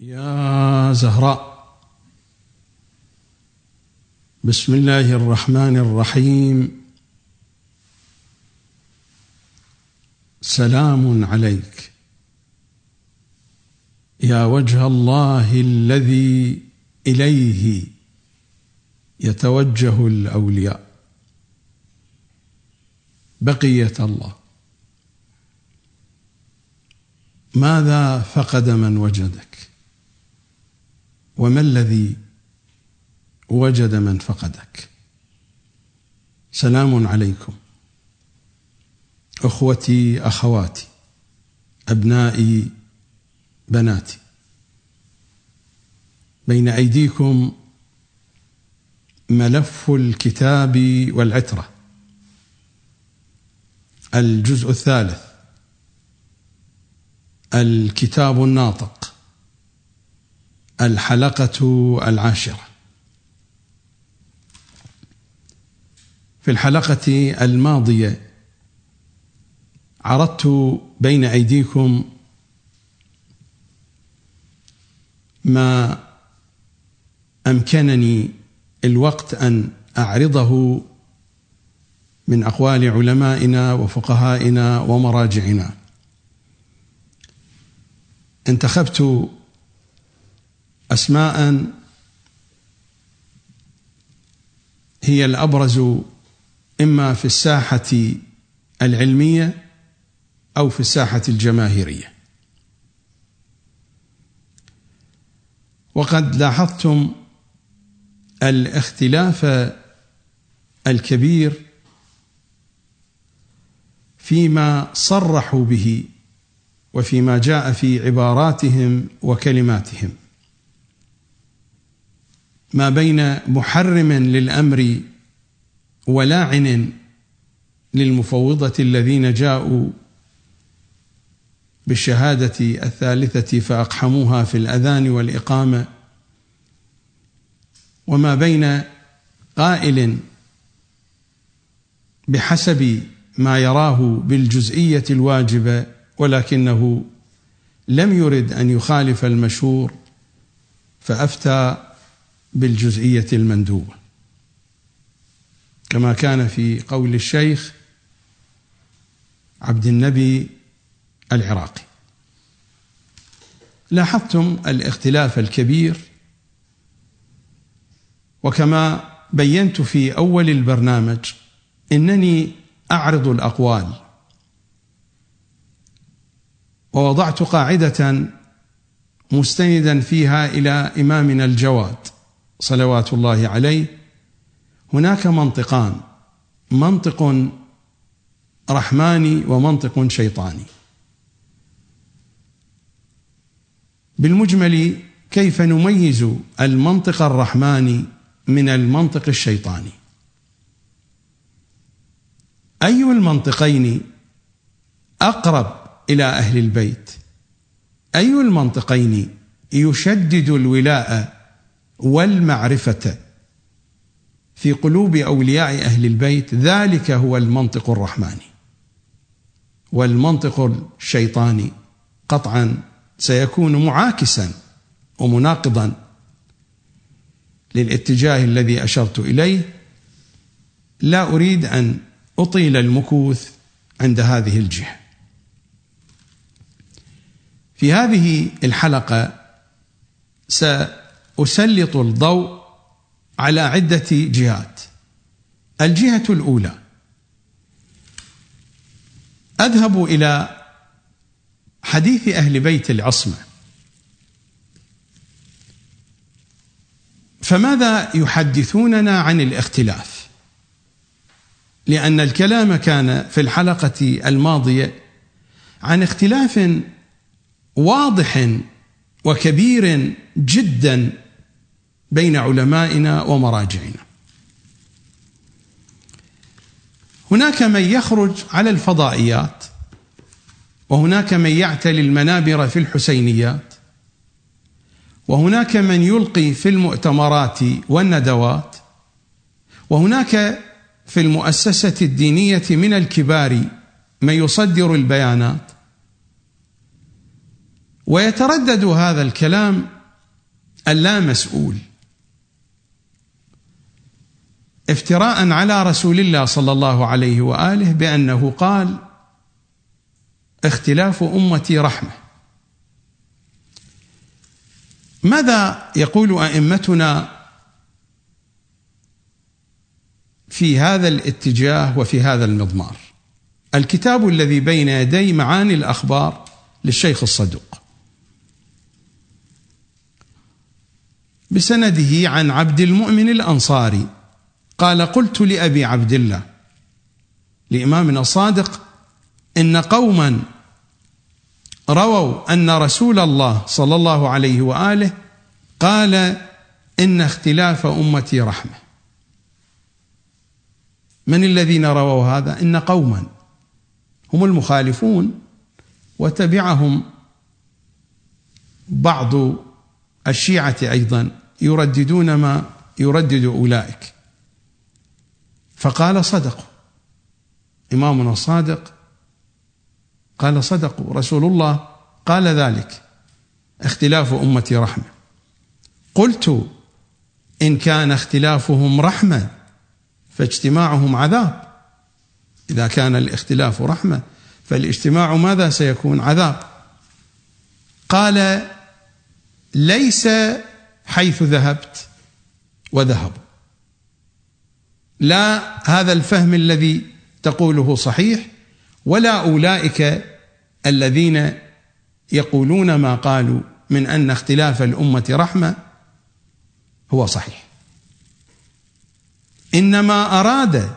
يا زهراء. بسم الله الرحمن الرحيم. سلام عليك يا وجه الله الذي إليه يتوجه الأولياء بقية الله. ماذا فقد من وجدك، وما الذي وجد من فقدك؟ سلام عليكم أخوتي أخواتي أبنائي بناتي. بين أيديكم ملف الكتاب والعترة، الجزء الثالث، الكتاب الناطق، الحلقة 10. في الحلقة الماضية عرضت بين أيديكم ما أمكنني الوقت أن أعرضه من أقوال علمائنا وفقهائنا ومراجعنا. انتخبت أسماء هي الأبرز إما في الساحة العلمية أو في الساحة الجماهيرية، وقد لاحظتم الاختلاف الكبير فيما صرحوا به وفيما جاء في عباراتهم وكلماتهم ما بين محرم للأمر ولاعن للمفوضة الذين جاءوا بالشهادة 3 فأقحموها في الأذان والإقامة، وما بين قائل بحسب ما يراه بالجزئية الواجبة ولكنه لم يرد أن يخالف المشهور فأفتى بالجزئية المندوبة، كما كان في قول الشيخ عبد النبي العراقي. لاحظتم الاختلاف الكبير، وكما بينت في أول البرنامج إنني أعرض الأقوال، ووضعت قاعدة مستندا فيها إلى إمامنا الجواد صلوات الله عليه. هناك منطقان، منطق رحماني ومنطق شيطاني. بالمجمل كيف نميز المنطق الرحماني من المنطق الشيطاني؟ أي المنطقين أقرب إلى أهل البيت؟ أي المنطقين يشدد الولاء والمعرفة في قلوب أولياء أهل البيت؟ ذلك هو المنطق الرحماني. والمنطق الشيطاني قطعا سيكون معاكسا ومناقضا للاتجاه الذي أشرت إليه. لا أريد أن أطيل المكوث عند هذه الجهة. في هذه الحلقة سأسلط الضوء على عدة جهات. الجهة الأولى، أذهب إلى حديث أهل بيت العصمة. فماذا يحدثوننا عن الاختلاف؟ لأن الكلام كان في الحلقة الماضية عن اختلاف واضح وكبير جدا بين علمائنا ومراجعنا. هناك من يخرج على الفضائيات، وهناك من يعتلي المنابر في الحسينيات، وهناك من يلقي في المؤتمرات والندوات، وهناك في المؤسسة الدينية من الكبار من يصدر البيانات، ويتردد هذا الكلام اللامسؤول افتراء على رسول الله صلى الله عليه وآله بأنه قال اختلاف أمتي رحمة. ماذا يقول أئمتنا في هذا الاتجاه وفي هذا المضمار؟ الكتاب الذي بين يدي معاني الأخبار للشيخ الصدوق بسنده عن عبد المؤمن الأنصاري قال: قلت لأبي عبد الله لإمامنا الصادق إن قوما رووا أن رسول الله صلى الله عليه وآله قال إن اختلاف أمتي رحمة. من الذين رووا هذا؟ إن قوما هم المخالفون، وتبعهم بعض الشيعة أيضا يرددون ما يردد أولئك. فقال: صدقوا. إمامنا الصادق قال: صدقوا، رسول الله قال ذلك، اختلاف أمتي رحمة. قلت: إن كان اختلافهم رحمة فاجتماعهم عذاب. إذا كان الاختلاف رحمة فالاجتماع ماذا سيكون؟ عذاب. قال: ليس حيث ذهبت وذهبوا. لا هذا الفهم الذي تقوله صحيح، ولا أولئك الذين يقولون ما قالوا من أن اختلاف الأمة رحمة هو صحيح. إنما أراد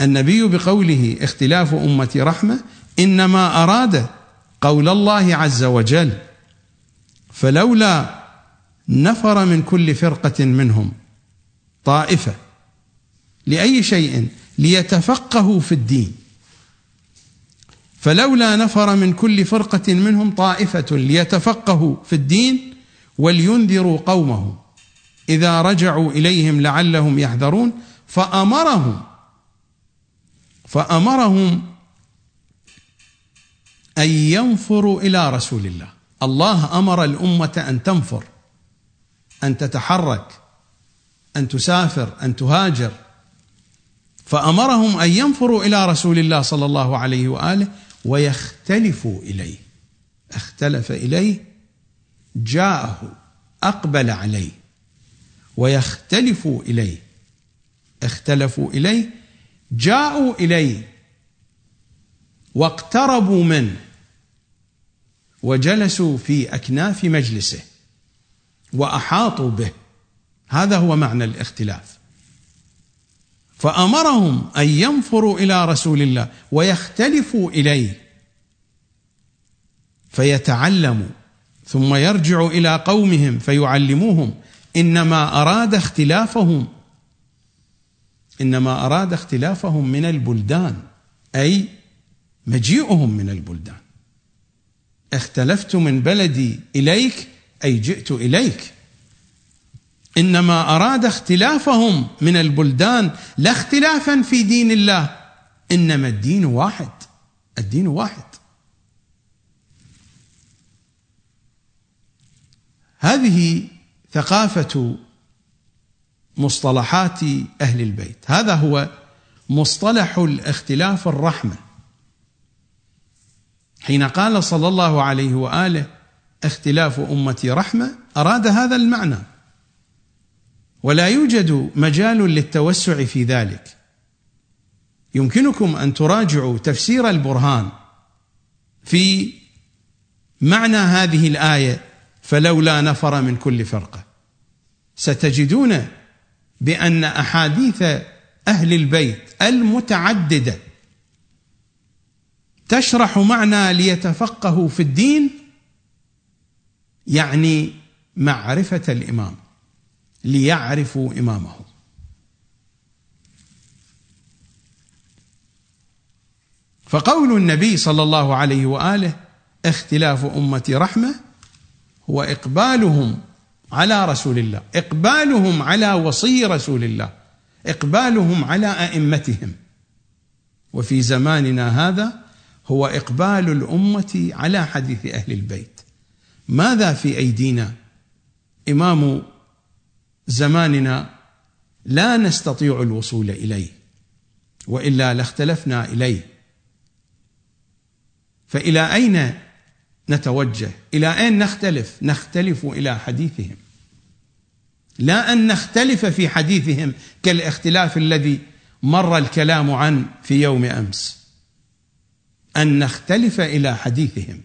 النبي بقوله اختلاف أمة رحمة، إنما أراد قول الله عز وجل: فلولا نفر من كل فرقة منهم طائفة. لأي شيء؟ ليتفقهوا في الدين. فلولا نفر من كل فرقة منهم طائفة ليتفقهوا في الدين ولينذروا قومهم إذا رجعوا إليهم لعلهم يحذرون. فأمرهم أن ينفروا إلى رسول الله. الله أمر الأمة أن تنفر، أن تتحرك، أن تسافر، أن تهاجر. فأمرهم أن ينفروا إلى رسول الله صلى الله عليه وآله ويختلفوا إليه. اختلف إليه جاءه، أقبل عليه. ويختلفوا إليه، اختلفوا إليه جاءوا إليه واقتربوا منه وجلسوا في أكناف مجلسه وأحاطوا به. هذا هو معنى الاختلاف. فأمرهم أن ينفروا إلى رسول الله ويختلفوا إليه فيتعلموا، ثم يرجعوا إلى قومهم فيعلموهم. إنما أراد اختلافهم من البلدان، أي مجيئهم من البلدان. اختلفت من بلدي إليك، أي جئت إليك. إنما أراد اختلافهم من البلدان لا اختلافا في دين الله، إنما الدين واحد، الدين واحد. هذه ثقافة مصطلحات أهل البيت. هذا هو مصطلح الاختلاف الرحمة. حين قال صلى الله عليه وآله اختلاف أمتي رحمة، أراد هذا المعنى، ولا يوجد مجال للتوسع في ذلك. يمكنكم أن تراجعوا تفسير البرهان في معنى هذه الآية فلولا نفر من كل فرقة، ستجدون بأن أحاديث أهل البيت المتعددة تشرح معنى ليتفقهوا في الدين، يعني معرفة الإمام، ليعرفوا إمامهم. فقول النبي صلى الله عليه وآله اختلاف أمتي رحمة هو إقبالهم على رسول الله، إقبالهم على وصي رسول الله، إقبالهم على أئمتهم. وفي زماننا هذا هو إقبال الأمة على حديث أهل البيت، ماذا في أيدينا؟ إمام زماننا لا نستطيع الوصول إليه، وإلا لاختلفنا إليه، فإلى أين نتوجه؟ إلى أين نختلف؟ نختلف إلى حديثهم، لا أن نختلف في حديثهم كالاختلاف الذي مر الكلام عنه في يوم أمس، أن نختلف إلى حديثهم،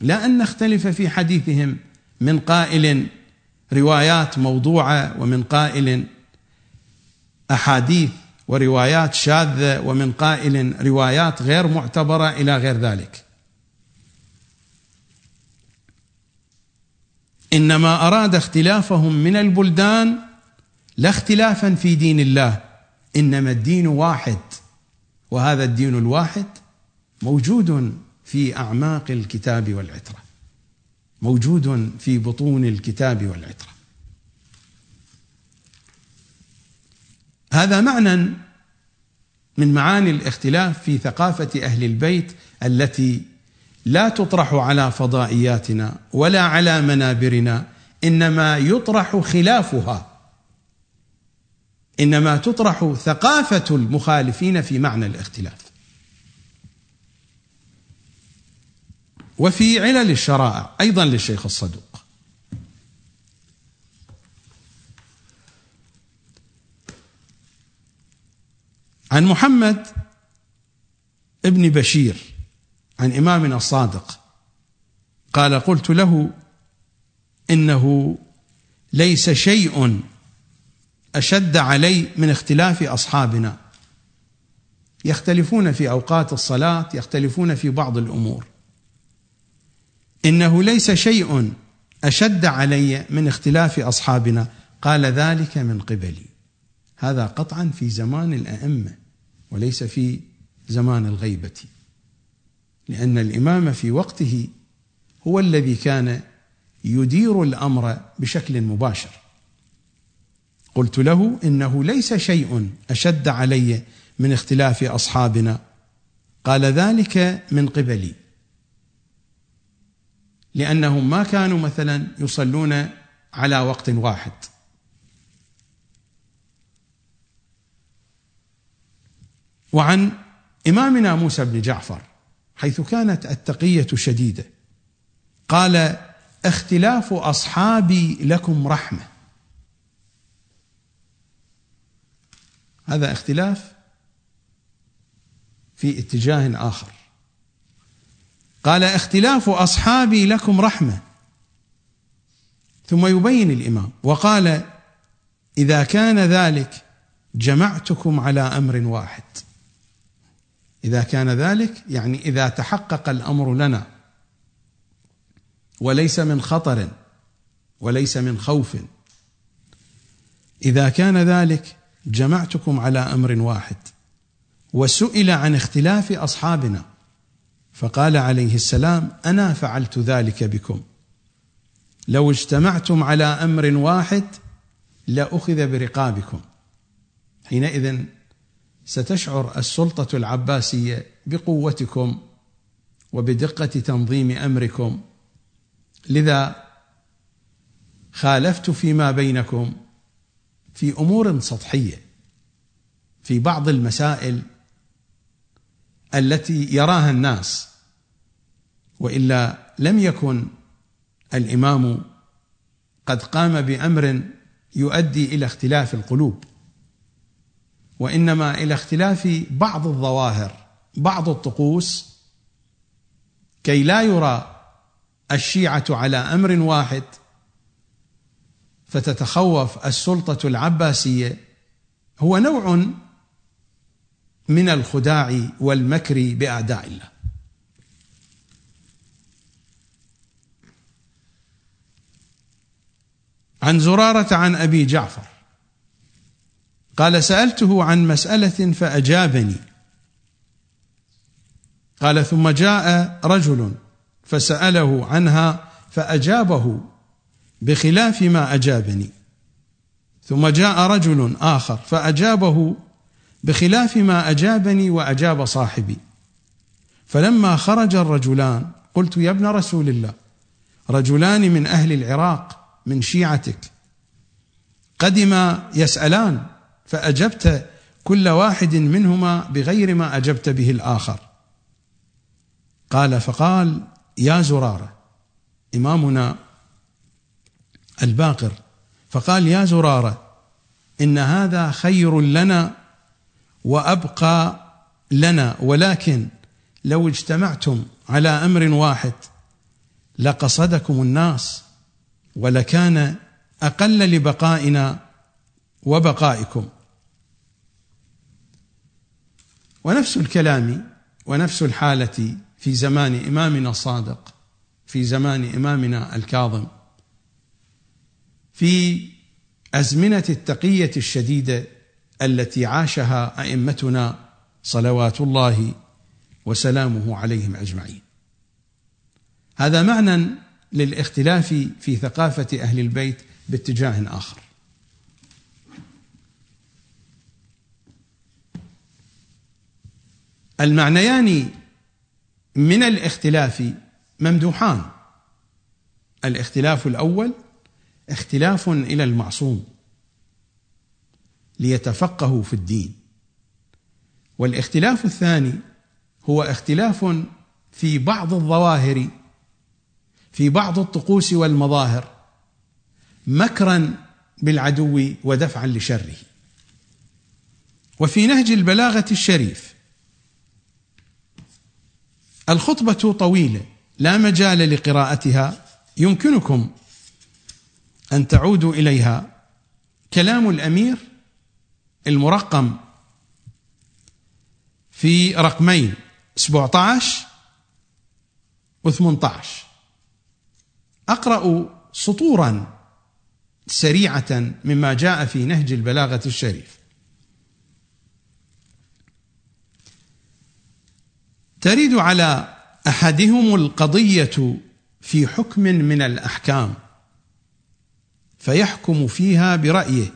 لا أن نختلف في حديثهم، من قائل روايات موضوعة، ومن قائل أحاديث وروايات شاذة، ومن قائل روايات غير معتبرة إلى غير ذلك. إنما أراد اختلافهم من البلدان لا اختلافا في دين الله، إنما الدين واحد، وهذا الدين الواحد موجود في أعماق الكتاب والعترة، موجود في بطون الكتاب والعترة. هذا معنى من معاني الاختلاف في ثقافة أهل البيت التي لا تطرح على فضائياتنا ولا على منابرنا، إنما يطرح خلافها، إنما تطرح ثقافة المخالفين في معنى الاختلاف. وفي علل الشرائع أيضا للشيخ الصدوق. عن محمد ابن بشير عن إمامنا الصادق قال: قلت له إنه ليس شيء أشد علي من اختلاف أصحابنا، يختلفون في أوقات الصلاة، يختلفون في بعض الأمور، إنه ليس شيء أشد علي من اختلاف أصحابنا. قال: ذلك من قبلي. هذا قطعا في زمان الأئمة وليس في زمان الغيبة، لأن الإمام في وقته هو الذي كان يدير الأمر بشكل مباشر. قلت له إنه ليس شيء أشد علي من اختلاف أصحابنا. قال: ذلك من قبلي، لأنهم ما كانوا مثلا يصلون على وقت واحد، وعن إمامنا موسى بن جعفر حيث كانت التقية شديدة قال: اختلاف أصحابي لكم رحمة. هذا اختلاف في اتجاه آخر. قال: اختلاف أصحابي لكم رحمة، ثم يبين الإمام وقال: إذا كان ذلك جمعتكم على أمر واحد. إذا كان ذلك يعني إذا تحقق الأمر لنا وليس من خطر وليس من خوف، إذا كان ذلك جمعتكم على أمر واحد. وسئل عن اختلاف أصحابنا فقال عليه السلام: أنا فعلت ذلك بكم، لو اجتمعتم على أمر واحد لأخذ برقابكم. حينئذ ستشعر السلطة العباسية بقوتكم وبدقة تنظيم أمركم، لذا خالفت فيما بينكم في أمور سطحية، في بعض المسائل التي يراها الناس، وإلا لم يكن الإمام قد قام بأمر يؤدي إلى اختلاف القلوب، وإنما إلى اختلاف بعض الظواهر، بعض الطقوس، كي لا يرى الشيعة على أمر واحد فتتخوف السلطة العباسية. هو نوع من الخداع والمكر بأعداء الله. عن زرارة عن أبي جعفر قال: سألته عن مسألة فأجابني. قال: ثم جاء رجل فسأله عنها فأجابه بخلاف ما أجابني، ثم جاء رجل آخر فأجابه بخلاف ما أجابني وأجاب صاحبي. فلما خرج الرجلان قلت: يا ابن رسول الله، رجلان من أهل العراق من شيعتك قدم يسألان فأجبت كل واحد منهما بغير ما أجبت به الآخر. قال فقال يا زرارة، إمامنا الباقر، فقال يا زرارة إن هذا خير لنا وأبقى لنا، ولكن لو اجتمعتم على أمر واحد لقصدكم الناس ولكان أقل لبقائنا وبقائكم. ونفس الكلام ونفس الحالة في زمان إمامنا الصادق، في زمان إمامنا الكاظم، في أزمنة التقية الشديدة التي عاشها أئمتنا صلوات الله وسلامه عليهم أجمعين. هذا معنى للاختلاف في ثقافة أهل البيت باتجاه آخر. المعنيان من الاختلاف ممدوحان. الاختلاف الأول اختلاف إلى المعصوم ليتفقهوا في الدين، والاختلاف الثاني هو اختلاف في بعض الظواهر، في بعض الطقوس والمظاهر، مكرا بالعدو ودفعا لشره. وفي نهج البلاغة الشريف الخطبة طويلة لا مجال لقراءتها، يمكنكم أن تعودوا إليها. كلام الأمير المرقم في رقمين 17 و18. أقرأ سطورا سريعة مما جاء في نهج البلاغة الشريف. ترد على أحدهم القضية في حكم من الأحكام فيحكم فيها برأيه،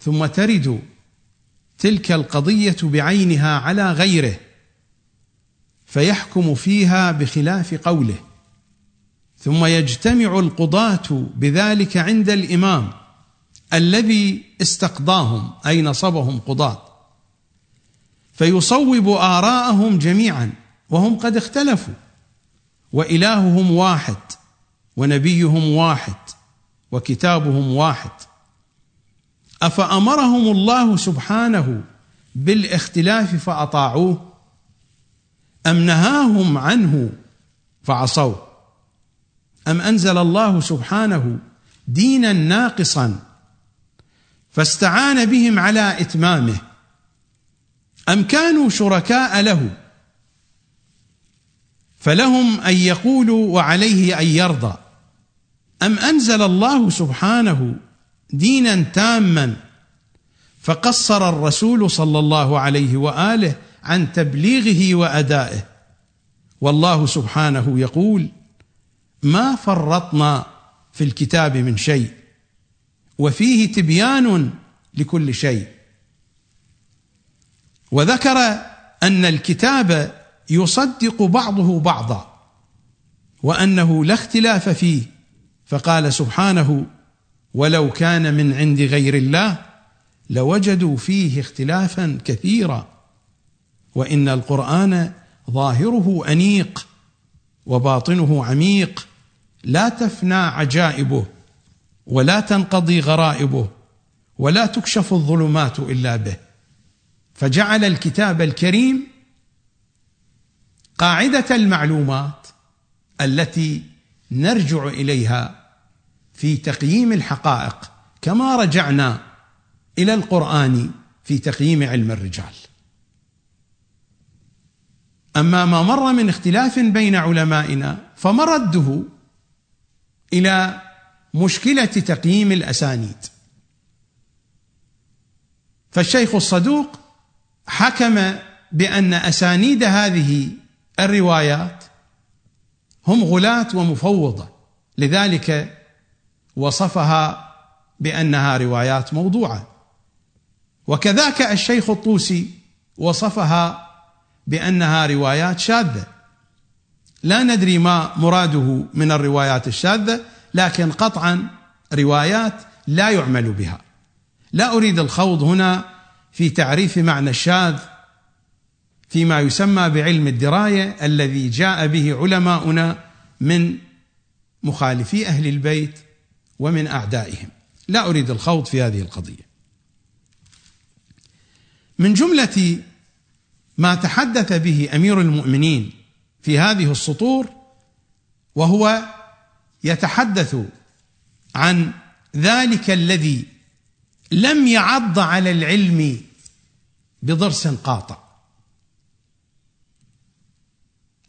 ثم ترد تلك القضية بعينها على غيره فيحكم فيها بخلاف قوله، ثم يجتمع القضاة بذلك عند الإمام الذي استقضاهم أي نصبهم قضاة فيصوب آراءهم جميعا وهم قد اختلفوا، وإلههم واحد ونبيهم واحد وكتابهم واحد. أفأمرهم الله سبحانه بالاختلاف فأطاعوه أم نهاهم عنه فعصوه؟ أم أنزل الله سبحانه دينا ناقصا فاستعان بهم على إتمامه؟ أم كانوا شركاء له فلهم أن يقولوا وعليه أن يرضى؟ أم أنزل الله سبحانه دينا تاما فقصر الرسول صلى الله عليه وآله عن تبليغه وأدائه؟ والله سبحانه يقول ما فرطنا في الكتاب من شيء وفيه تبيان لكل شيء. وذكر أن الكتاب يصدق بعضه بعضا وأنه لا اختلاف فيه، فقال سبحانه ولو كان من عند غير الله لوجدوا فيه اختلافا كثيرا، وإن القرآن ظاهره أنيق وباطنه عميق لا تفنى عجائبه ولا تنقضي غرائبه ولا تكشف الظلمات إلا به. فجعل الكتاب الكريم قاعدة المعلومات التي نرجع إليها في تقييم الحقائق كما رجعنا إلى القرآن في تقييم علم الرجال. أما ما مر من اختلاف بين علمائنا فمرده إلى مشكلة تقييم الأسانيد. فالشيخ الصدوق حكم بأن أسانيد هذه الروايات هم غلاة ومفوضة، لذلك وصفها بأنها روايات موضوعة. وكذاك الشيخ الطوسي وصفها بأنها روايات شاذة، لا ندري ما مراده من الروايات الشاذة، لكن قطعا روايات لا يعمل بها. لا أريد الخوض هنا في تعريف معنى الشاذ فيما يسمى بعلم الدراية الذي جاء به علماؤنا من مخالفي أهل البيت ومن أعدائهم، لا أريد الخوض في هذه القضية. من جملة ما تحدث به أمير المؤمنين في هذه السطور وهو يتحدث عن ذلك الذي لم يعض على العلم بضرس قاطع،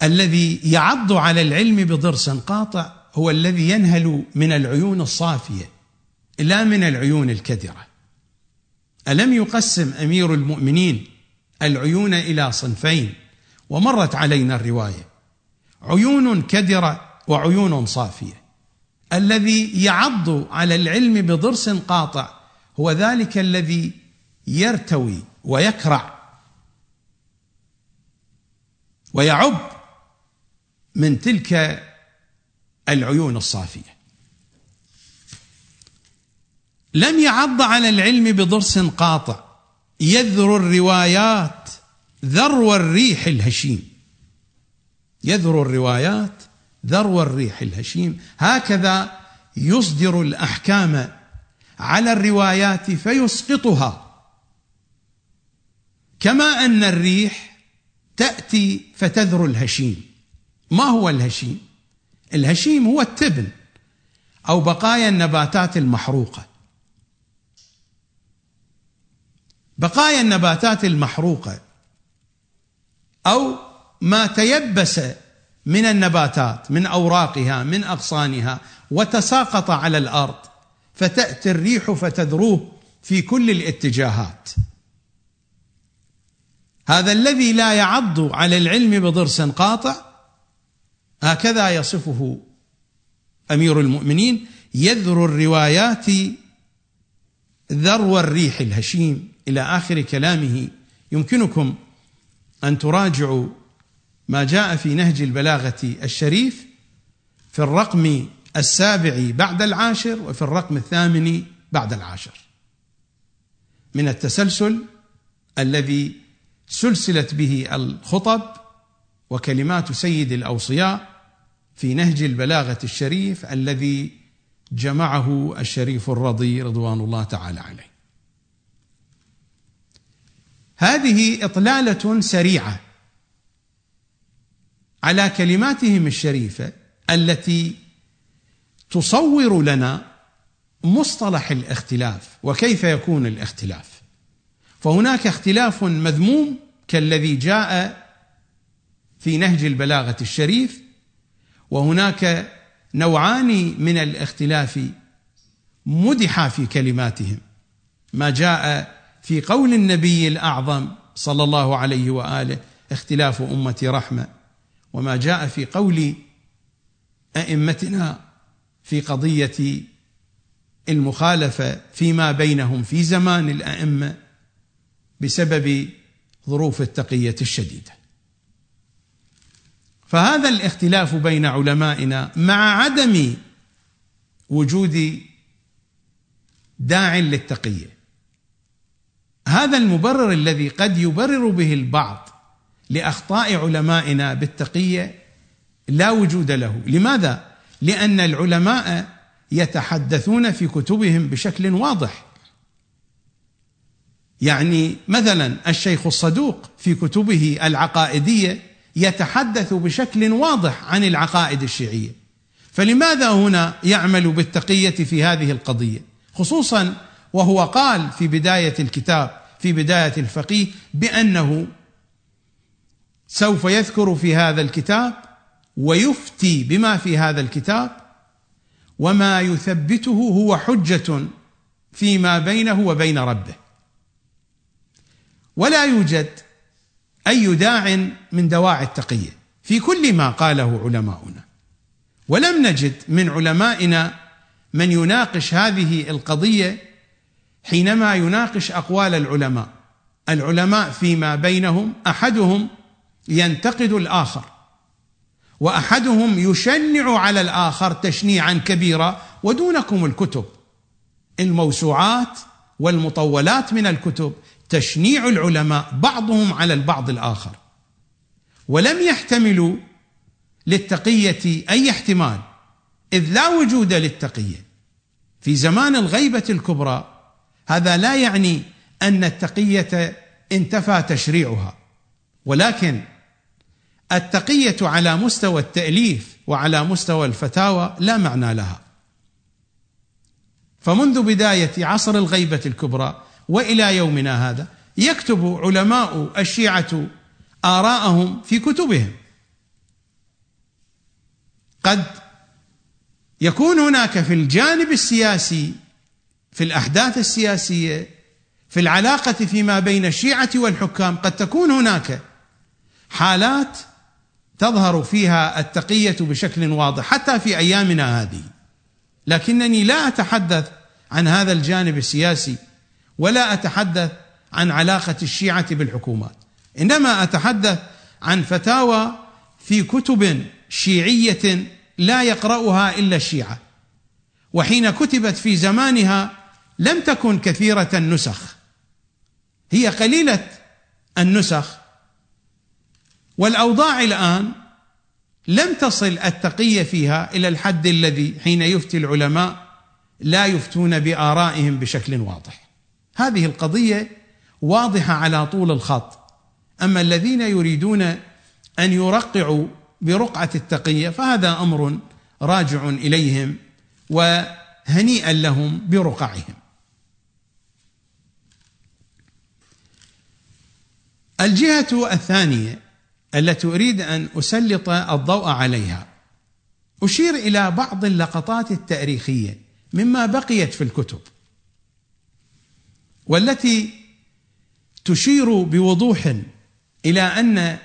الذي يعض على العلم بضرس قاطع هو الذي ينهل من العيون الصافية لا من العيون الكدرة. ألم يقسم أمير المؤمنين العيون إلى صنفين؟ ومرت علينا الرواية، عيون كدرة وعيون صافية. الذي يعض على العلم بضرس قاطع هو ذلك الذي يرتوي ويكرع ويعب من تلك العيون الصافية. لم يعض على العلم بضرس قاطع يذر الروايات ذرو الريح الهشيم، يذر الروايات ذرو الريح الهشيم، هكذا يصدر الأحكام على الروايات فيسقطها، كما أن الريح تأتي فتذر الهشيم. ما هو الهشيم؟ الهشيم هو التبن أو بقايا النباتات المحروقة. بقايا النباتات المحروقة أو ما تيبس من النباتات من أوراقها من أغصانها وتساقط على الأرض، فتأتي الريح فتذروه في كل الاتجاهات. هذا الذي لا يعض على العلم بضرس قاطع هكذا يصفه أمير المؤمنين، يذر الروايات ذرو الريح الهشيم إلى آخر كلامه. يمكنكم أن تراجعوا ما جاء في نهج البلاغة الشريف في الرقم 7 بعد 10 وفي الرقم 8 بعد 10 من التسلسل الذي سلسلت به الخطب وكلمات سيد الأوصياء في نهج البلاغة الشريف الذي جمعه الشريف الرضي رضوان الله تعالى عليه. هذه إطلالة سريعة على كلماتهم الشريفة التي تصور لنا مصطلح الاختلاف وكيف يكون الاختلاف. فهناك اختلاف مذموم كالذي جاء في نهج البلاغة الشريف، وهناك نوعان من الاختلاف مدحا في كلماتهم، ما جاء في قول النبي الأعظم صلى الله عليه وآله اختلاف أمتي رحمة، وما جاء في قول أئمتنا في قضية المخالفة فيما بينهم في زمان الأئمة بسبب ظروف التقية الشديدة. فهذا الاختلاف بين علمائنا مع عدم وجود داع للتقية، هذا المبرر الذي قد يبرر به البعض لأخطاء علمائنا بالتقية لا وجود له. لماذا؟ لأن العلماء يتحدثون في كتبهم بشكل واضح. يعني مثلا الشيخ الصدوق في كتبه العقائدية يتحدث بشكل واضح عن العقائد الشيعية، فلماذا هنا يعمل بالتقية في هذه القضية؟ خصوصا وهو قال في بداية الكتاب في بداية الفقيه بأنه سوف يذكر في هذا الكتاب ويفتي بما في هذا الكتاب، وما يثبته هو حجة فيما بينه وبين ربه، ولا يوجد أي داع من دواعي التقية في كل ما قاله علماؤنا. ولم نجد من علمائنا من يناقش هذه القضية حينما يناقش أقوال العلماء. العلماء فيما بينهم أحدهم ينتقد الآخر، وأحدهم يشنع على الآخر تشنيعا كبيرا، ودونكم الكتب، الموسوعات والمطولات من الكتب، تشنيع العلماء بعضهم على البعض الآخر. ولم يحتملوا للتقية أي احتمال، إذ لا وجود للتقية في زمان الغيبة الكبرى. هذا لا يعني أن التقية انتفى تشريعها، ولكن التقية على مستوى التأليف وعلى مستوى الفتاوى لا معنى لها. فمنذ بداية عصر الغيبة الكبرى وإلى يومنا هذا يكتب علماء الشيعة آراءهم في كتبهم. قد يكون هناك في الجانب السياسي، في الأحداث السياسية، في العلاقة فيما بين الشيعة والحكام، قد تكون هناك حالات تظهر فيها التقية بشكل واضح حتى في أيامنا هذه، لكنني لا أتحدث عن هذا الجانب السياسي، ولا أتحدث عن علاقة الشيعة بالحكومات، إنما أتحدث عن فتاوى في كتب شيعية لا يقرأها إلا الشيعة، وحين كتبت في زمانها لم تكن كثيرة النسخ، هي قليلة النسخ. والأوضاع الآن لم تصل التقية فيها إلى الحد الذي حين يفتي العلماء لا يفتون بآرائهم بشكل واضح. هذه القضية واضحة على طول الخط. أما الذين يريدون أن يرقعوا برقعة التقية فهذا أمر راجع إليهم، وهنيئا لهم برقعهم. الجهة الثانية التي أريد أن أسلط الضوء عليها، أشير إلى بعض اللقطات التاريخية مما بقيت في الكتب، والتي تشير بوضوح إلى أن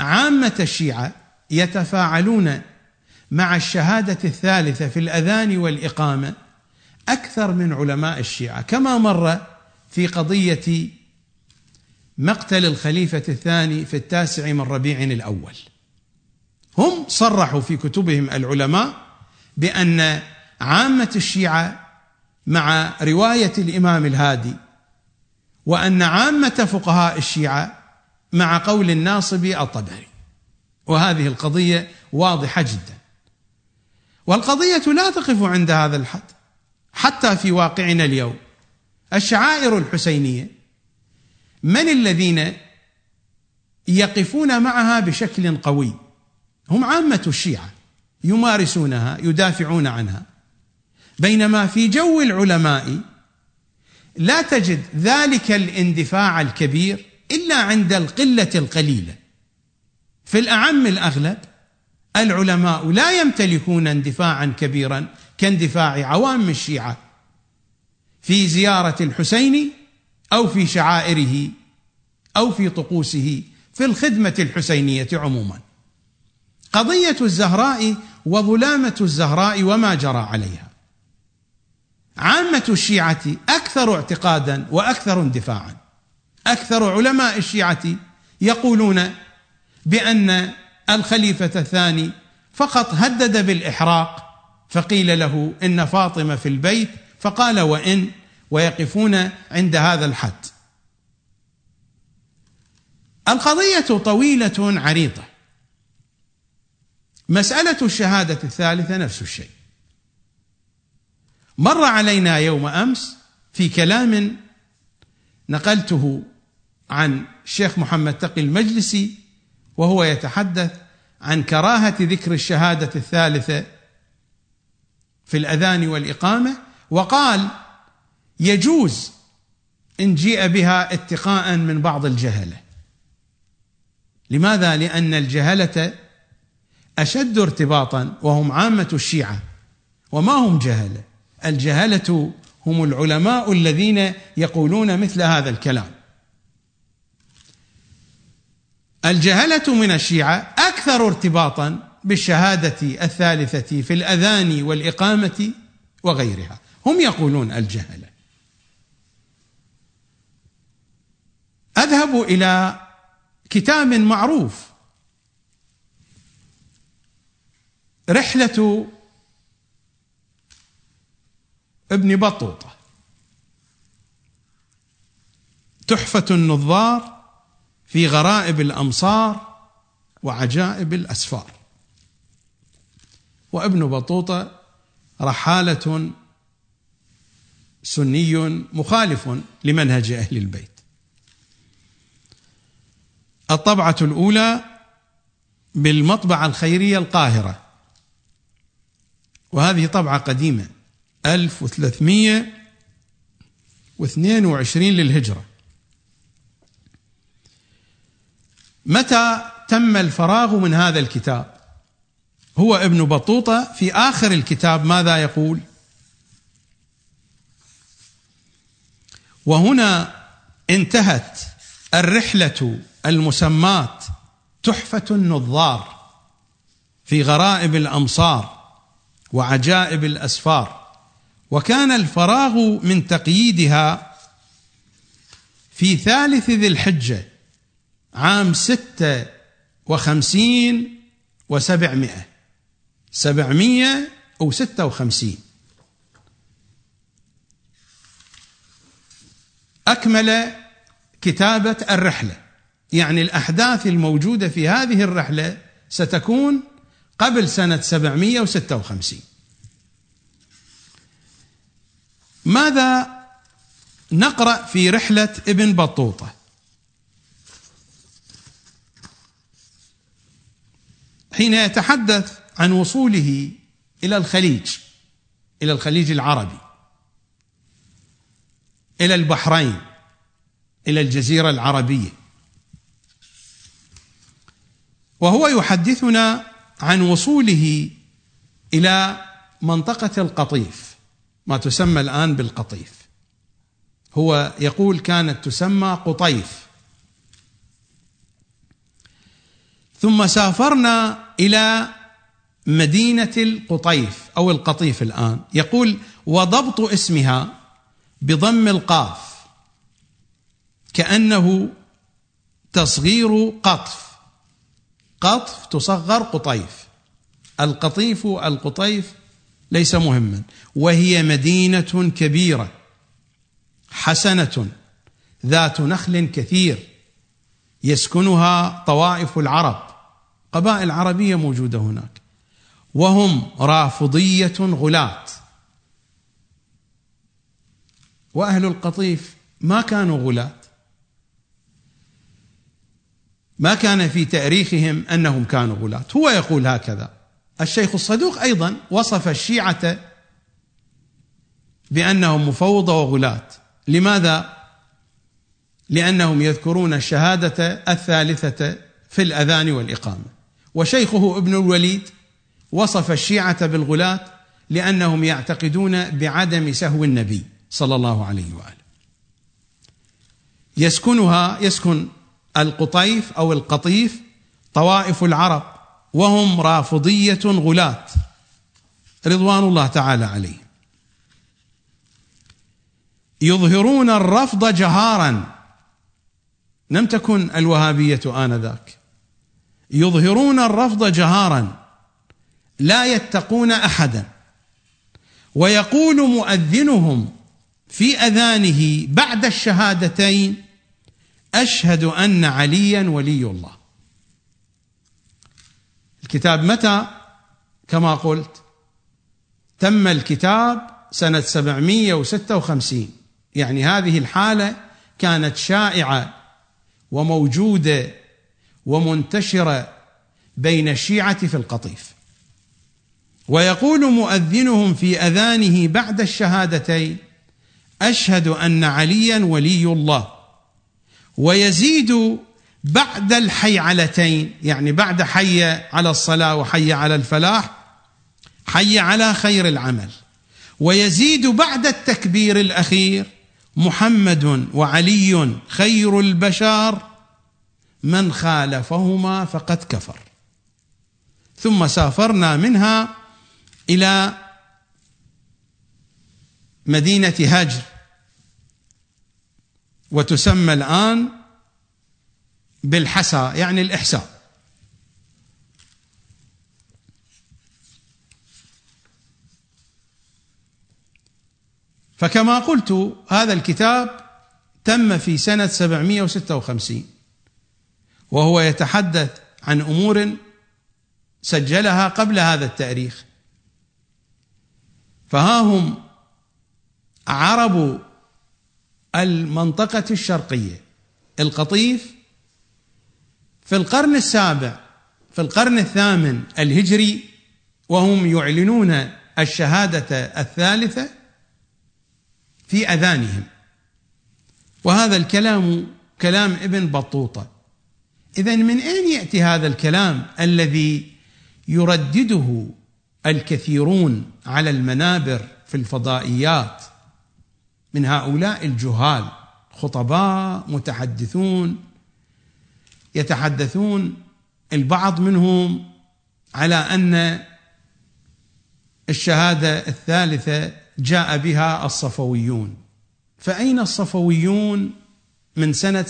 عامة الشيعة يتفاعلون مع الشهادة الثالثة في الأذان والإقامة أكثر من علماء الشيعة، كما مر في قضية مقتل الخليفة الثاني في 9 من ربيع الأول. هم صرحوا في كتبهم العلماء بأن عامة الشيعة مع رواية الإمام الهادي، وأن عامة فقهاء الشيعة مع قول الناصبي الطبري، وهذه القضية واضحة جدا. والقضية لا تقف عند هذا الحد، حتى في واقعنا اليوم الشعائر الحسينية من الذين يقفون معها بشكل قوي؟ هم عامة الشيعة، يمارسونها، يدافعون عنها، بينما في جو العلماء لا تجد ذلك الاندفاع الكبير إلا عند القلة القليلة. في الأعم الأغلب العلماء لا يمتلكون اندفاعا كبيرا كاندفاع عوام الشيعة في زيارة الحسيني، أو في شعائره، أو في طقوسه، في الخدمة الحسينية عموما. قضية الزهراء وظلامة الزهراء وما جرى عليها، عامة الشيعة أكثر اعتقادا وأكثر اندفاعا. أكثر علماء الشيعة يقولون بأن الخليفة الثاني فقط هدد بالإحراق، فقيل له إن فاطمة في البيت فقال وإن، ويقفون عند هذا الحد. القضية طويلة عريضة. مسألة الشهادة الثالثة نفس الشيء، مر علينا يوم أمس في كلام نقلته عن الشيخ محمد تقي المجلسي وهو يتحدث عن كراهة ذكر الشهادة الثالثة في الأذان والإقامة، وقال يجوز إن جاء بها اتقاء من بعض الجهلة. لماذا؟ لأن الجهلة أشد ارتباطا، وهم عامة الشيعة، وما هم جهلة، الجهلة هم العلماء الذين يقولون مثل هذا الكلام. الجهلة من الشيعة أكثر ارتباطا بالشهادة الثالثة في الأذان والإقامة وغيرها، هم يقولون الجهلة. أذهب إلى كتاب معروف رحلة ابن بطوطة تحفة النظار في غرائب الأمصار وعجائب الأسفار. وابن بطوطة رحالة سني مخالف لمنهج أهل البيت. الطبعة الأولى بالمطبعة الخيرية القاهرة، وهذه طبعة قديمة 1322 للهجرة. متى تم الفراغ من هذا الكتاب؟ هو ابن بطوطة في آخر الكتاب ماذا يقول؟ وهنا انتهت الرحلة المسمات تحفة النظار في غرائب الأمصار وعجائب الأسفار، وكان الفراغ من تقييدها في ثالث ذي الحجة عام 56 و700 756. أكمل كتابة الرحلة، يعني الأحداث الموجودة في هذه الرحلة ستكون قبل سنة 756. ماذا نقرأ في رحلة ابن بطوطة؟ حين يتحدث عن وصوله إلى الخليج، إلى الخليج العربي، إلى البحرين، إلى الجزيرة العربية، وهو يحدثنا عن وصوله إلى منطقة القطيف، ما تسمى الآن بالقطيف. هو يقول كانت تسمى قطيف. ثم سافرنا إلى مدينة القطيف أو القطيف الآن. يقول وضبط اسمها بضم القاف كأنه تصغير قطف، قطف تصغر قطيف، القطيف القطيف ليس مهما. وهي مدينة كبيرة حسنة ذات نخل كثير يسكنها طوائف العرب، قبائل عربية موجودة هناك، وهم رافضية غلاة. وأهل القطيف ما كانوا غلاة، ما كان في تاريخهم أنهم كانوا غلاة. هو يقول هكذا. الشيخ الصدوق أيضا وصف الشيعة بأنهم مفوضة وغلاة. لماذا؟ لأنهم يذكرون الشهادة الثالثة في الأذان والإقامة. وشيخه ابن الوليد وصف الشيعة بالغلاة لأنهم يعتقدون بعدم سهو النبي صلى الله عليه وآله. يسكن القطيف أو القطيف طوائف العرب وهم رافضية غلاة رضوان الله تعالى عليهم، يظهرون الرفض جهارا، لم تكن الوهابية آنذاك، يظهرون الرفض جهارا لا يتقون أحدا. ويقول مؤذنهم في أذانه بعد الشهادتين أشهد أن عليا ولي الله. الكتاب متى؟ كما قلت تم الكتاب سنة 756، يعني هذه الحالة كانت شائعة وموجودة ومنتشرة بين الشيعة في القطيف. ويقول مؤذنهم في أذانه بعد الشهادتين أشهد أن عليا ولي الله. ويزيد بعد الحيعلتين، يعني بعد حي على الصلاة وحي على الفلاح حي على خير العمل، ويزيد بعد التكبير الأخير محمد وعلي خير البشر من خالفهما فقد كفر. ثم سافرنا منها إلى مدينة هجر وتسمى الآن بالحسا، يعني الإحساء. فكما قلت هذا الكتاب تم في سنة 756، وهو يتحدث عن أمور سجلها قبل هذا التاريخ. فها هم عرب المنطقة الشرقية القطيف في القرن السابع، في القرن الثامن الهجري، وهم يعلنون الشهادة الثالثة في أذانهم. وهذا الكلام كلام ابن بطوطة. إذن من أين يأتي هذا الكلام الذي يردده الكثيرون على المنابر في الفضائيات من هؤلاء الجهال، خطباء متحدثون يتحدثون البعض منهم على أن الشهادة الثالثة جاء بها الصفويون؟ فأين الصفويون من سنة 756؟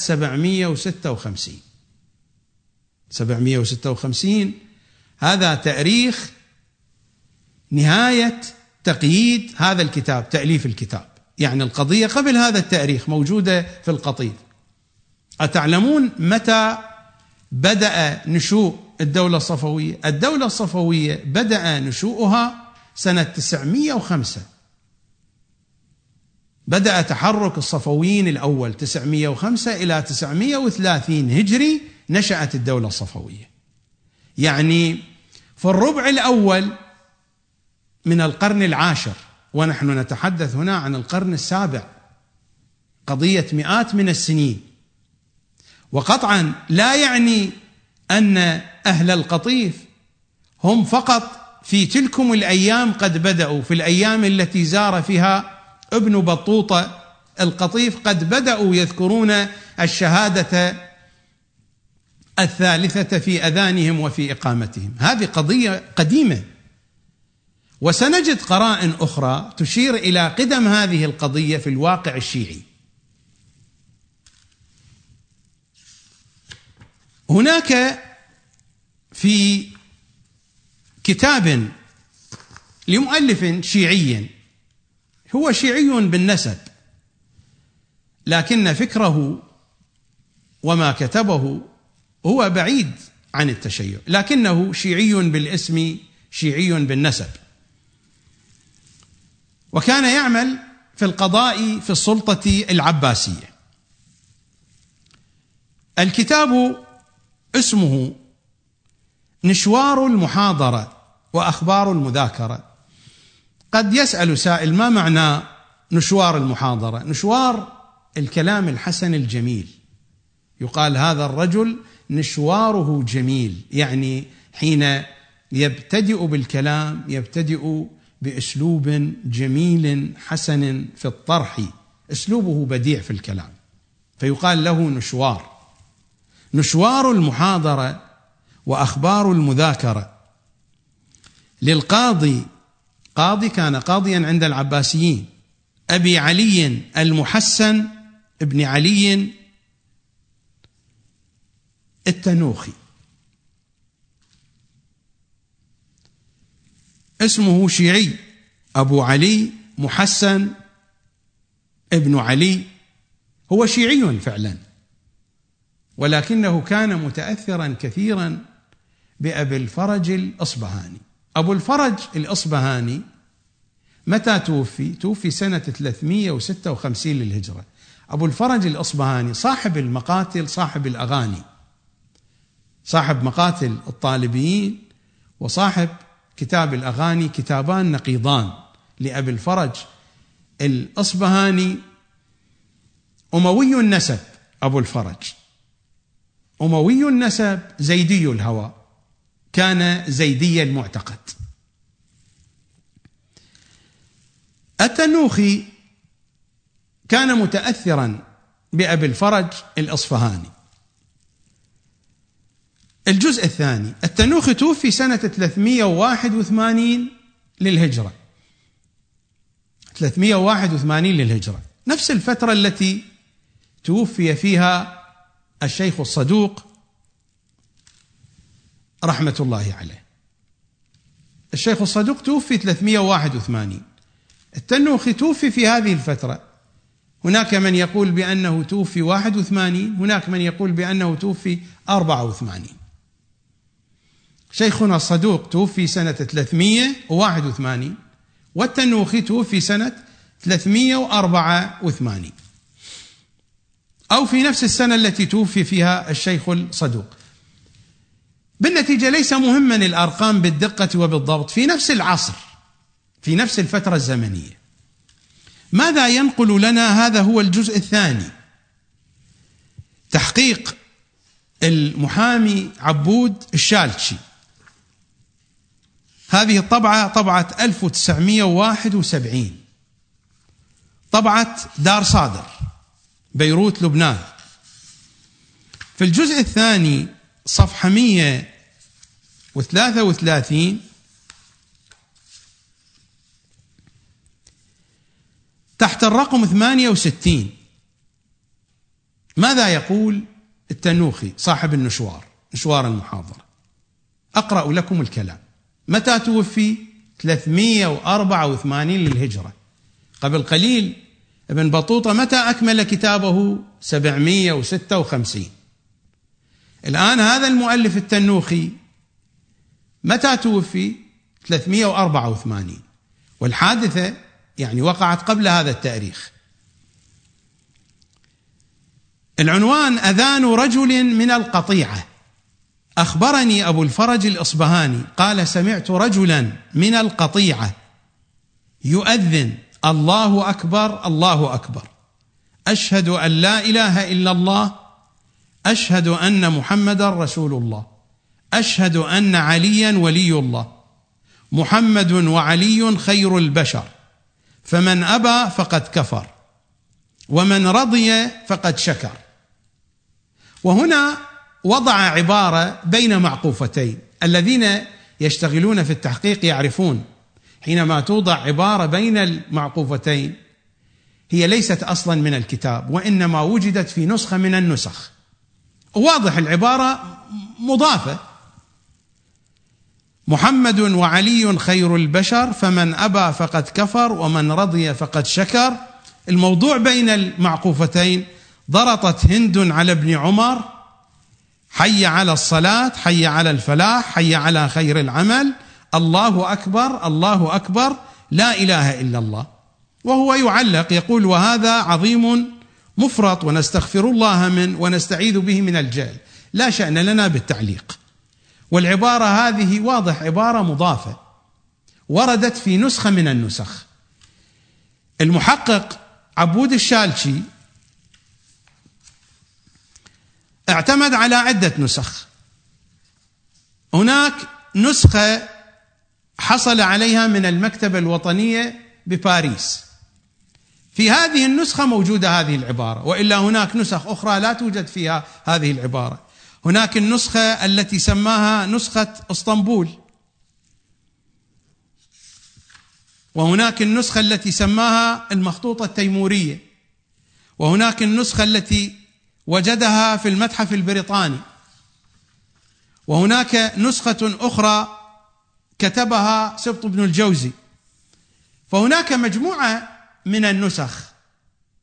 756 هذا تاريخ نهاية تقييد هذا الكتاب، تأليف الكتاب، يعني القضية قبل هذا التاريخ موجودة في القطيف. أتعلمون متى بدأ نشوء الدولة الصفوية؟ الدولة الصفوية بدأ نشوءها سنة 905، بدأ تحرك الصفويين الأول 905 إلى 930 هجري نشأت الدولة الصفوية، يعني في الربع الأول من القرن العاشر، ونحن نتحدث هنا عن القرن السابع، قضية مئات من السنين. وقطعا لا يعني أن أهل القطيف هم فقط في تلكم الأيام قد بدأوا، في الأيام التي زار فيها ابن بطوطة القطيف قد بدأوا يذكرون الشهادة الثالثة في أذانهم وفي إقامتهم. هذه قضية قديمة، وسنجد قرائن أخرى تشير إلى قدم هذه القضية في الواقع الشيعي. هناك في كتاب لمؤلف شيعي، هو شيعي بالنسب لكن فكره وما كتبه هو بعيد عن التشيع، لكنه شيعي بالاسم شيعي بالنسب، وكان يعمل في القضاء في السلطة العباسية. الكتاب اسمه نشوار المحاضرة وأخبار المذاكرة. قد يسأل سائل ما معنى نشوار المحاضرة؟ نشوار الكلام الحسن الجميل، يقال هذا الرجل نشواره جميل، يعني حين يبتدئ بالكلام يبتدئ بأسلوب جميل حسن في الطرح، أسلوبه بديع في الكلام، فيقال له نشوار. نشوار المحاضرة وأخبار المذاكرة للقاضي، قاضي كان قاضيا عند العباسيين، أبي علي المحسن ابن علي التنوخي، اسمه شيعي أبو علي محسن ابن علي، هو شيعي فعلا، ولكنه كان متأثرا كثيرا بأبي الفرج الإصبهاني. أبو الفرج الإصبهاني متى توفي؟ توفي سنة 356 للهجرة. أبو الفرج الإصبهاني صاحب المقاتل، صاحب الأغاني، صاحب مقاتل الطالبيين، وصاحب كتاب الأغاني، كتابان نقيضان لأبي الفرج الإصبهاني. أموي النسب أبو الفرج، أموي النسب زيدي الهوى، كان زيدي المعتقد. التنوخي كان متأثرا بأبي الفرج الإصفهاني. الجزء الثاني، التنوخي توفي سنة 381 للهجرة، 381 للهجرة، نفس الفترة التي توفي فيها الشيخ الصدوق رحمة الله عليه. الشيخ الصدوق توفي 381، التنوخي توفي في هذه الفترة، هناك من يقول بأنه توفي 81، هناك من يقول بأنه توفي 84. شيخنا الصدوق توفي سنة 381، والتنوخي توفي سنة 384 أو في نفس السنة التي توفي فيها الشيخ الصدوق. بالنتيجة ليس مهما الأرقام بالدقة وبالضبط، في نفس العصر في نفس الفترة الزمنية. ماذا ينقل لنا؟ هذا هو الجزء الثاني، تحقيق المحامي عبود الشالشي. هذه الطبعة طبعة 1971، طبعة دار صادر بيروت لبنان. في الجزء الثاني صفحة 133 تحت الرقم 68 ماذا يقول التنوخي صاحب النشوار، نشوار المحاضرة؟ أقرأ لكم الكلام. متى توفي؟ 384 للهجرة. قبل قليل ابن بطوطة متى أكمل كتابه؟ 756. الآن هذا المؤلف التنوخي متى توفي؟ 384، والحادثة يعني وقعت قبل هذا التاريخ. العنوان: أذان رجل من القطيعة، أخبرني أبو الفرج الإصبهاني قال سمعت رجلا من القطيعة يؤذن الله أكبر الله أكبر، أشهد أن لا إله إلا الله، أشهد أن محمدا رسول الله، أشهد أن عليا ولي الله، محمد وعلي خير البشر، فمن أبى فقد كفر، ومن رضي فقد شكر. وهنا وضع عبارة بين معقوفتين، الذين يشتغلون في التحقيق يعرفون حينما توضع عبارة بين المعقوفتين هي ليست أصلا من الكتاب، وإنما وجدت في نسخة من النسخ. واضح العبارة مضافة، محمد وعلي خير البشر، فمن أبى فقد كفر، ومن رضي فقد شكر. الموضوع بين المعقوفتين: ضرطت هند على ابن عمر، حي على الصلاة، حي على الفلاح، حي على خير العمل، الله أكبر الله أكبر، لا إله إلا الله. وهو يعلق يقول: وهذا عظيم مفرط، ونستغفر الله من ونستعيذ به من الجهل، لا شأن لنا بالتعليق. والعبارة هذه واضح عبارة مضافة وردت في نسخة من النسخ. المحقق عبود الشالشي اعتمد على عدة نسخ. هناك نسخة حصل عليها من المكتبة الوطنية بباريس، في هذه النسخة موجودة هذه العبارة، وإلا هناك نسخ أخرى لا توجد فيها هذه العبارة. هناك النسخة التي سماها نسخة اسطنبول، وهناك النسخة التي سماها المخطوطة التيمورية، وهناك النسخة التي وجدها في المتحف البريطاني، وهناك نسخة أخرى كتبها سبط بن الجوزي. فهناك مجموعة من النسخ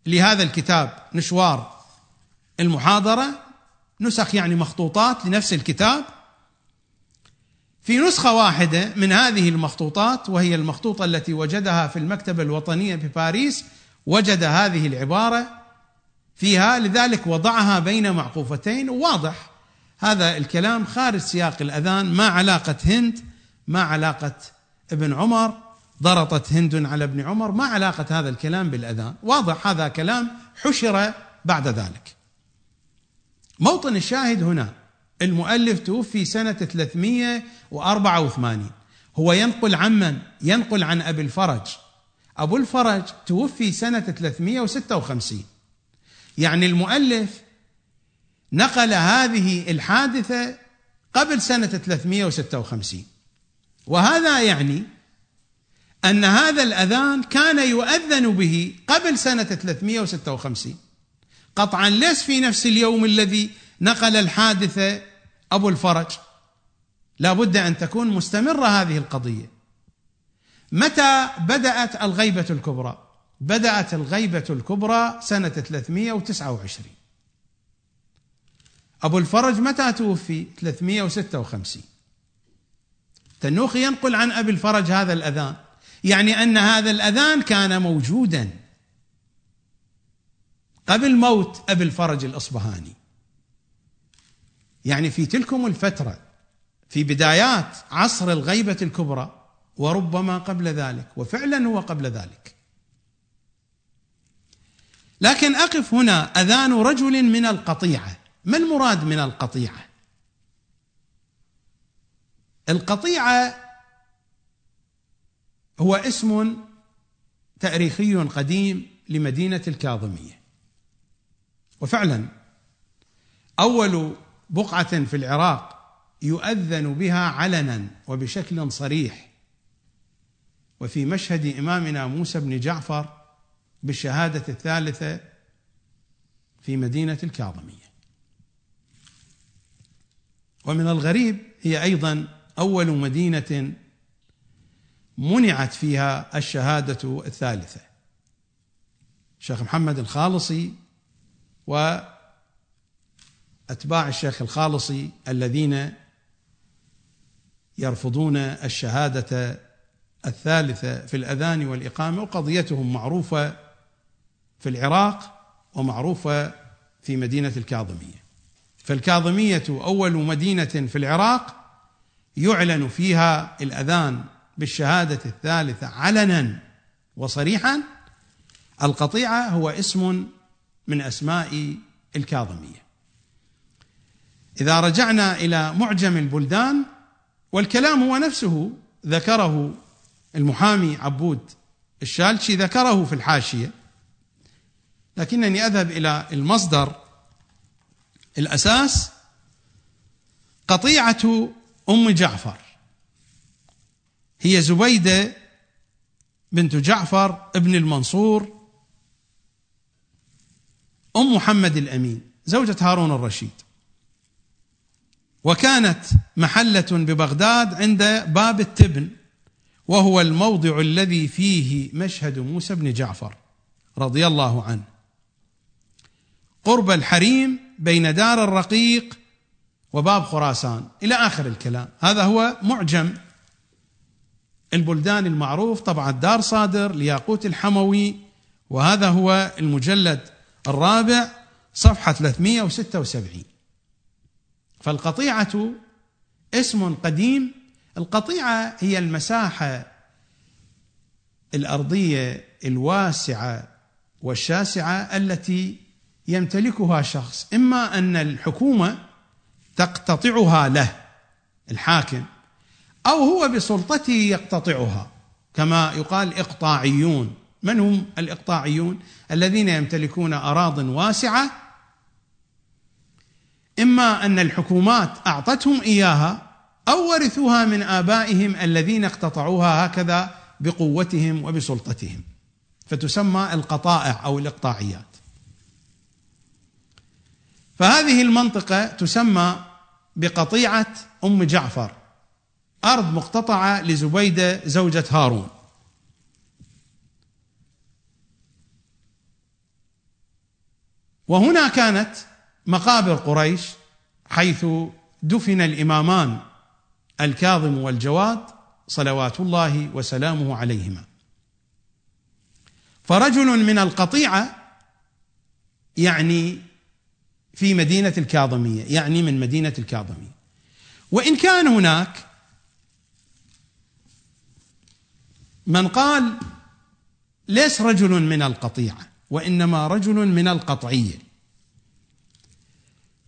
لهذا الكتاب، نشوار المحاضرة، نسخ يعني مخطوطات لنفس الكتاب. في نسخة واحدة من هذه المخطوطات، وهي المخطوطة التي وجدها في المكتبة الوطنية بباريس، وجد هذه العبارة فيها، لذلك وضعها بين معقوفتين. واضح هذا الكلام خارج سياق الأذان. ما علاقة هند، ما علاقة ابن عمر، ضرطت هند على ابن عمر، ما علاقة هذا الكلام بالأذان؟ واضح هذا كلام حشر بعد ذلك. موطن الشاهد هنا، المؤلف توفي سنة 384، هو ينقل عمن؟ ينقل عن أبي الفرج. أبو الفرج توفي سنة 356، يعني المؤلف نقل هذه الحادثة قبل سنة 356. وهذا يعني أن هذا الأذان كان يؤذن به قبل سنة 356 قطعا، ليس في نفس اليوم الذي نقل الحادثة أبو الفرج، لابد أن تكون مستمرة هذه القضية. متى بدأت الغيبة الكبرى؟ بدأت الغيبة الكبرى سنة 329. أبو الفرج متى توفي؟ 356. التنوخي ينقل عن أبي الفرج هذا الأذان، يعني أن هذا الأذان كان موجودا قبل موت أبي الفرج الإصبهاني، يعني في تلكم الفترة في بدايات عصر الغيبة الكبرى وربما قبل ذلك، وفعلا هو قبل ذلك. لكن أقف هنا، أذان رجل من القطيعة، ما المراد من القطيعة؟ القطيعة هو اسم تاريخي قديم لمدينة الكاظمية، وفعلا أول بقعة في العراق يؤذن بها علنا وبشكل صريح، وفي مشهد إمامنا موسى بن جعفر بالشهادة الثالثة في مدينة الكاظمية. ومن الغريب هي أيضا أول مدينة منعت فيها الشهادة الثالثة. الشيخ محمد الخالصي وأتباع الشيخ الخالصي الذين يرفضون الشهادة الثالثة في الأذان والإقامة، وقضيتهم معروفة في العراق ومعروفة في مدينة الكاظمية. فالكاظمية أول مدينة في العراق يعلن فيها الأذان بالشهادة الثالثة علنا وصريحا. القطيعة هو اسم من أسماء الكاظمية. إذا رجعنا إلى معجم البلدان، والكلام هو نفسه ذكره المحامي عبود الشالشي، ذكره في الحاشية، لكنني أذهب إلى المصدر الأساس. قطيعة أم جعفر هي زبيدة بنت جعفر ابن المنصور، أم محمد الأمين زوجة هارون الرشيد، وكانت محلة ببغداد عند باب التبن، وهو الموضع الذي فيه مشهد موسى بن جعفر رضي الله عنه، قرب الحريم بين دار الرقيق وباب خراسان إلى آخر الكلام. هذا هو معجم البلدان المعروف، طبعا دار صادر لياقوت الحموي، وهذا هو المجلد الرابع صفحة 376. فالقطيعة اسم قديم. القطيعة هي المساحة الأرضية الواسعة والشاسعة التي يمتلكها شخص، إما أن الحكومة تقتطعها له الحاكم، أو هو بسلطته يقتطعها، كما يقال إقطاعيون. من هم الإقطاعيون؟ الذين يمتلكون أراضٍ واسعة، إما أن الحكومات أعطتهم إياها أو ورثوها من آبائهم الذين اقتطعوها هكذا بقوتهم وبسلطتهم، فتسمى القطائع أو الإقطاعيات. فهذه المنطقة تسمى بقطيعة أم جعفر، أرض مقتطعة لزبيدة زوجة هارون. وهنا كانت مقابر قريش، حيث دفن الإمامان الكاظم والجواد صلوات الله وسلامه عليهما. فرجل من القطيعة يعني في مدينة الكاظمية، يعني من مدينة الكاظمية. وإن كان هناك من قال ليس رجل من القطيعة وإنما رجل من القطعية.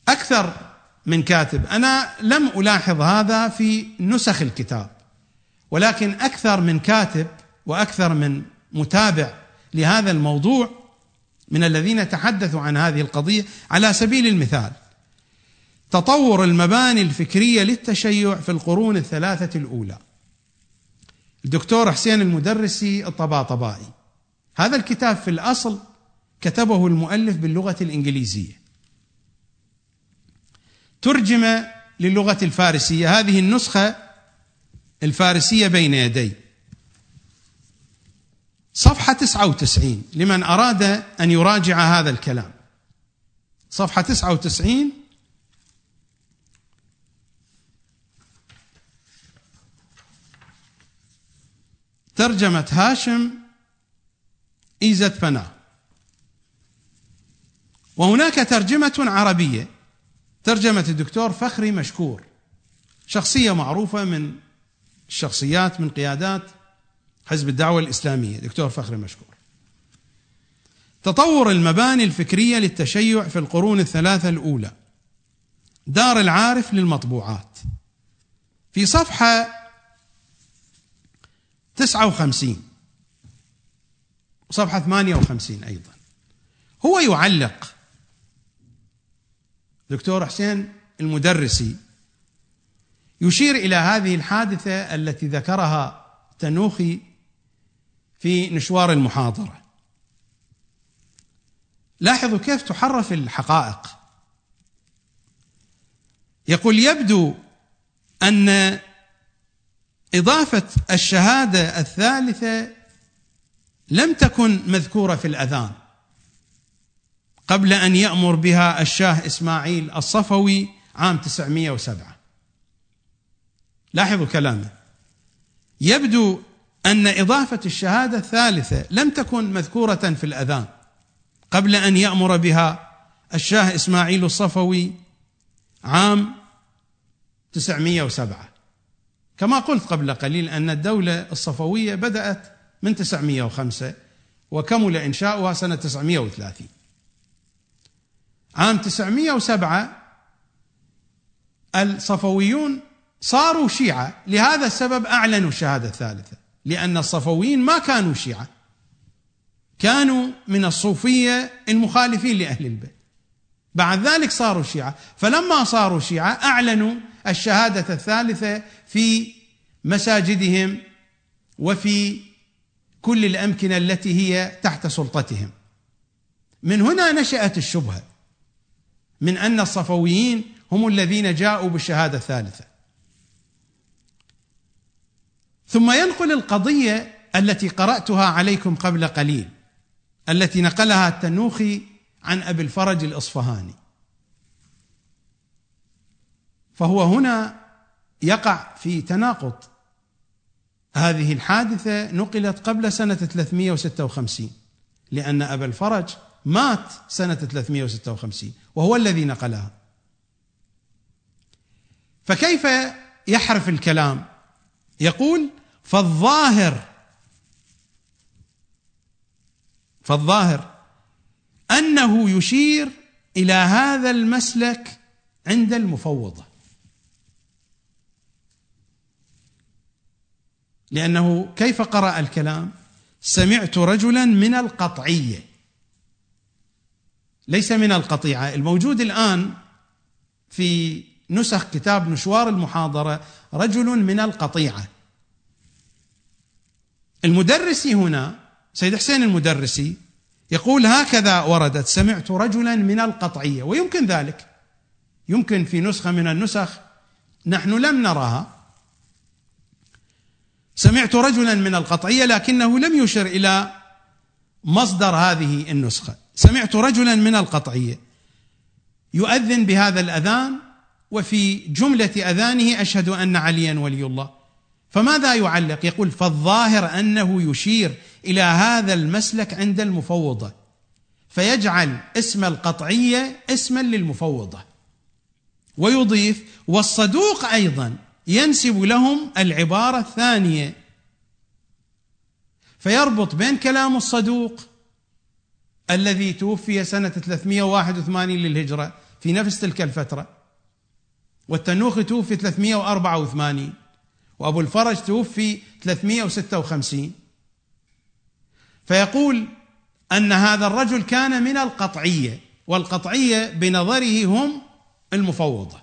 أكثر من كاتب، أنا لم ألاحظ هذا في نسخ الكتاب، ولكن أكثر من كاتب وأكثر من متابع لهذا الموضوع من الذين تحدثوا عن هذه القضية. على سبيل المثال، تطور المباني الفكرية للتشيع في القرون الثلاثة الأولى، الدكتور حسين المدرسي الطباطبائي. هذا الكتاب في الأصل كتبه المؤلف باللغة الإنجليزية، ترجم للغة الفارسية، هذه النسخة الفارسية بين يدي، صفحة 99 لمن أراد أن يراجع هذا الكلام، صفحة 99 ترجمة هاشم إيزد بناه. وهناك ترجمة عربية، ترجمة الدكتور فخري مشكور، شخصية معروفة من الشخصيات من قيادات حزب الدعوة الإسلامية، دكتور فخري مشكور. تطور المباني الفكرية للتشيع في القرون الثلاثة الأولى، دار العارف للمطبوعات، في صفحة 59 وصفحة 58 أيضا. هو يعلق دكتور حسين المدرسي، يشير إلى هذه الحادثة التي ذكرها التنوخي في نشوار المحاضرة. لاحظوا كيف تحرف الحقائق. يقول: يبدو أن إضافة الشهادة الثالثة لم تكن مذكورة في الأذان قبل أن يأمر بها الشاه إسماعيل الصفوي عام 907. لاحظوا كلامه: يبدو أن إضافة الشهادة الثالثة لم تكن مذكورة في الأذان قبل أن يأمر بها الشاه إسماعيل الصفوي عام 907. كما قلت قبل قليل أن الدولة الصفوية بدأت من 905 وكمل إنشاؤها سنة 930. عام 907 الصفويون صاروا شيعة، لهذا السبب أعلنوا الشهادة الثالثة، لأن الصفويين ما كانوا شيعة، كانوا من الصوفية المخالفين لأهل البيت، بعد ذلك صاروا شيعة. فلما صاروا شيعة أعلنوا الشهادة الثالثة في مساجدهم وفي كل الأمكنة التي هي تحت سلطتهم. من هنا نشأت الشبهة من أن الصفويين هم الذين جاءوا بالشهادة الثالثة. ثم ينقل القضية التي قرأتها عليكم قبل قليل، التي نقلها التنوخي عن أبي الفرج الإصفهاني، فهو هنا يقع في تناقض. هذه الحادثة نقلت قبل سنة 356 لأن أبا الفرج مات سنة 356 وهو الذي نقلها. فكيف يحرف الكلام؟ يقول: فالظاهر أنه يشير إلى هذا المسلك عند المفوضة، لأنه كيف قرأ الكلام؟ سمعت رجلا من القطعية، ليس من القطيعة. الموجود الآن في نسخ كتاب نشوار المحاضرة رجل من القطيعة. المدرسي هنا، سيد حسين المدرسي، يقول هكذا وردت: سمعت رجلا من القطعية، ويمكن ذلك، يمكن في نسخة من النسخ نحن لم نراها، سمعت رجلا من القطعية، لكنه لم يشر إلى مصدر هذه النسخة. سمعت رجلا من القطعية يؤذن بهذا الأذان، وفي جملة أذانه: أشهد أن عليا ولي الله. فماذا يعلق؟ يقول: فالظاهر أنه يشير إلى هذا المسلك عند المفوضة، فيجعل اسم القطعية اسما للمفوضة، ويضيف: والصدوق أيضا ينسب لهم العبارة الثانية، فيربط بين كلام الصدوق الذي توفي سنة 381 للهجرة في نفس تلك الفترة، والتنوخي توفي 384، وأبو الفرج توفي 356، فيقول أن هذا الرجل كان من القطعية، والقطعية بنظره هم المفوضة.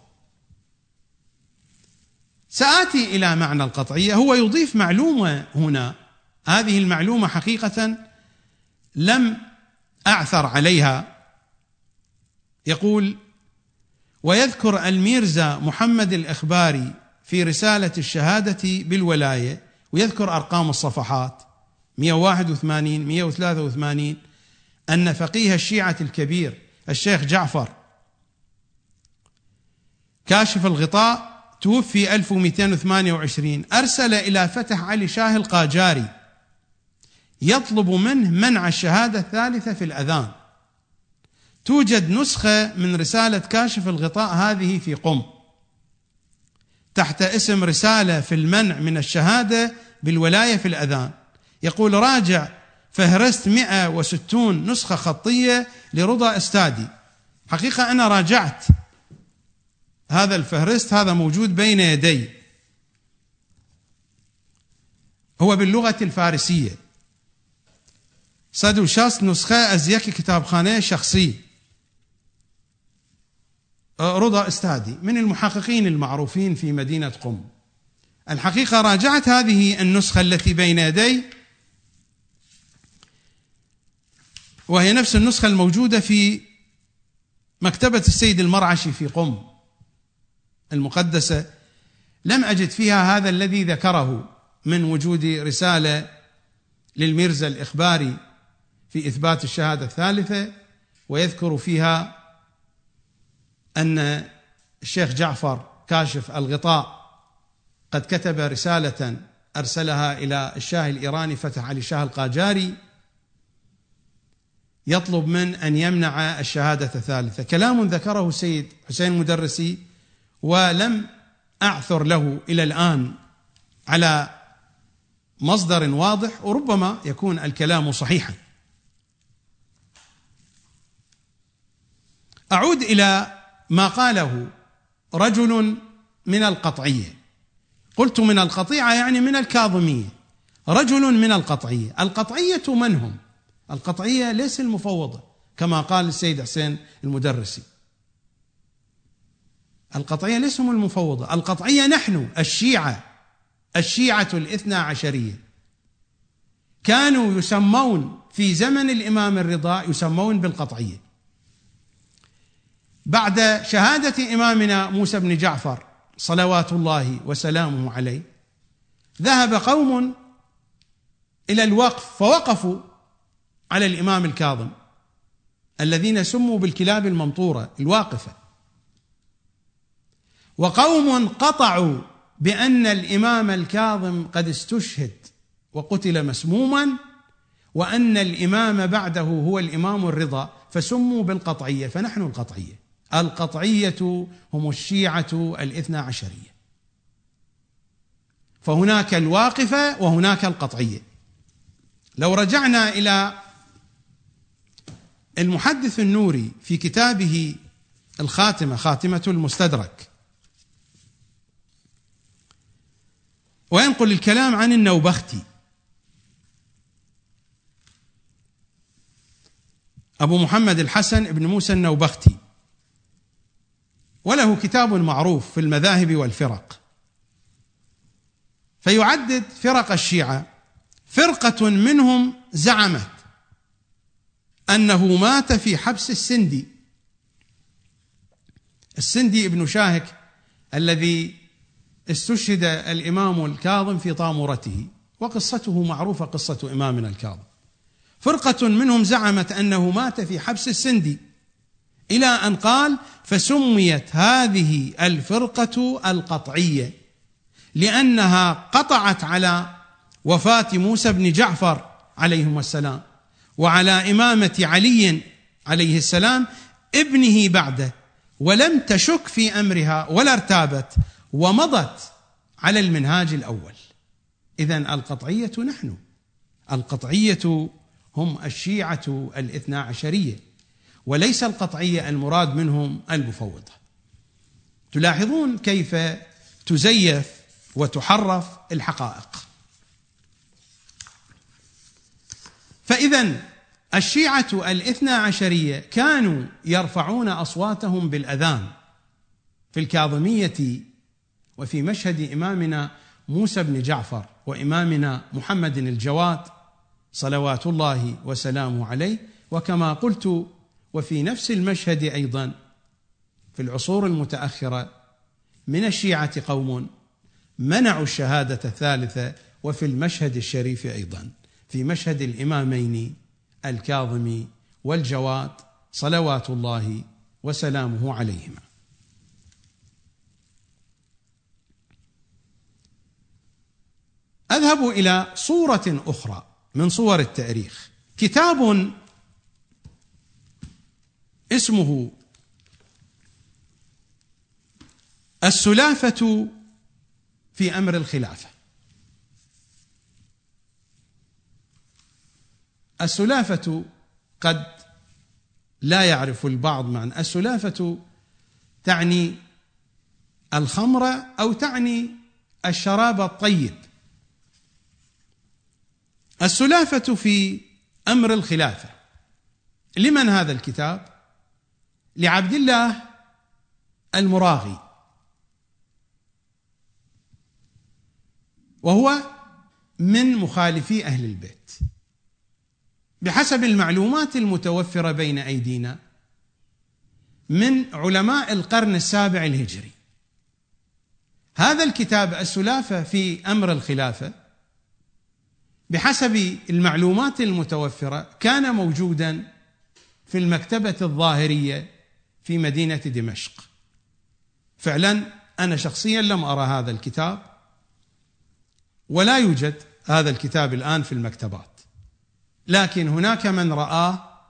سآتي إلى معنى القطعية. هو يضيف معلومة هنا، هذه المعلومة حقيقة لم أعثر عليها. يقول: ويذكر الميرزا محمد الإخباري في رسالة الشهادة بالولاية، ويذكر أرقام الصفحات، 181 183 أن فقيه الشيعة الكبير الشيخ جعفر كاشف الغطاء توفي 1228 أرسل إلى فتح علي شاه القاجاري يطلب منه منع الشهادة الثالثة في الأذان. توجد نسخة من رسالة كاشف الغطاء هذه في قم تحت اسم رسالة في المنع من الشهادة بالولاية في الأذان، يقول راجع فهرست 160 نسخة خطية لرضا استادي. حقيقة أنا راجعت هذا الفهرست، هذا موجود بين يدي، هو باللغة الفارسية، صدو شاست نسخة أزيكي كتاب خانة شخصي رضا استادي من المحققين المعروفين في مدينة قم. الحقيقة راجعت هذه النسخة التي بين يدي، وهي نفس النسخة الموجودة في مكتبة السيد المرعشي في قم المقدسة، لم أجد فيها هذا الذي ذكره من وجود رسالة للميرزا الإخباري في إثبات الشهادة الثالثة، ويذكر فيها أن الشيخ جعفر كاشف الغطاء قد كتب رسالة أرسلها إلى الشاه الإيراني فتح علي شاه القاجاري يطلب من أن يمنع الشهادة الثالثة. كلام ذكره سيد حسين المدرسي، ولم أعثر له إلى الآن على مصدر واضح، وربما يكون الكلام صحيحا. أعود إلى ما قاله رجل من القطعية، قلت من القطيعة يعني من الكاظمية، رجل من القطعية. القطعية من هم؟ القطعية ليس المفوضة كما قال السيد حسين المدرسي، القطعية ليس هم المفوضة، القطعية نحن الشيعة، الشيعة الاثنى عشرية، كانوا يسمون في زمن الإمام الرضا يسمون بالقطعية. بعد شهادة إمامنا موسى بن جعفر صلوات الله وسلامه عليه ذهب قوم إلى الوقف فوقفوا على الإمام الكاظم الذين سموا بالكلاب الممطورة الواقفة، وقوم قطعوا بأن الإمام الكاظم قد استشهد وقتل مسموما، وأن الإمام بعده هو الإمام الرضا، فسموا بالقطعية. فنحن القطعية، القطعية هم الشيعة الاثنى عشرية، فهناك الواقفة وهناك القطعية. لو رجعنا إلى المحدث النوري في كتابه الخاتمة، خاتمة المستدرك، وينقل الكلام عن النوبختي أبو محمد الحسن ابن موسى النوبختي، وله كتاب معروف في المذاهب والفرق، فيعدد فرق الشيعة. فرقة منهم زعمت أنه مات في حبس السندي، السندي ابن شاهك الذي استشهد الإمام الكاظم في طامورته، وقصته معروفة، قصة إمامنا الكاظم. فرقة منهم زعمت أنه مات في حبس السندي، إلى أن قال فسميت هذه الفرقة القطعية لأنها قطعت على وفاة موسى بن جعفر عليهم السلام وعلى إمامة علي عليه السلام ابنه بعده، ولم تشك في أمرها ولا ارتابت، ومضت على المنهاج الأول. إذن القطعية نحن، القطعية هم الشيعة الاثنا عشرية، وليس القطعية المراد منهم المفوضة. تلاحظون كيف تزيف وتحرف الحقائق. فإذن الشيعة الاثنا عشرية كانوا يرفعون أصواتهم بالأذان في الكاظمية وفي مشهد إمامنا موسى بن جعفر وإمامنا محمد الجواد صلوات الله وسلامه عليه. وكما قلت، وفي نفس المشهد أيضا في العصور المتأخرة من الشيعة قوم منعوا الشهادة الثالثة، وفي المشهد الشريف أيضا في مشهد الإمامين الكاظم والجواد صلوات الله وسلامه عليهما. أذهب إلى صورة أخرى من صور التاريخ، كتاب اسمه السلافة في أمر الخلافة. السلافة قد لا يعرف البعض معنى السلافة، تعني الخمر أو تعني الشراب الطيب. السلافة في أمر الخلافة، لمن هذا الكتاب؟ لعبد الله المراغي، وهو من مخالفي أهل البيت بحسب المعلومات المتوفرة بين أيدينا، من علماء القرن السابع الهجري. هذا الكتاب السلافة في أمر الخلافة بحسب المعلومات المتوفرة كان موجودا في المكتبة الظاهرية في مدينة دمشق. فعلا أنا شخصيا لم أرى هذا الكتاب، ولا يوجد هذا الكتاب الآن في المكتبات، لكن هناك من رآه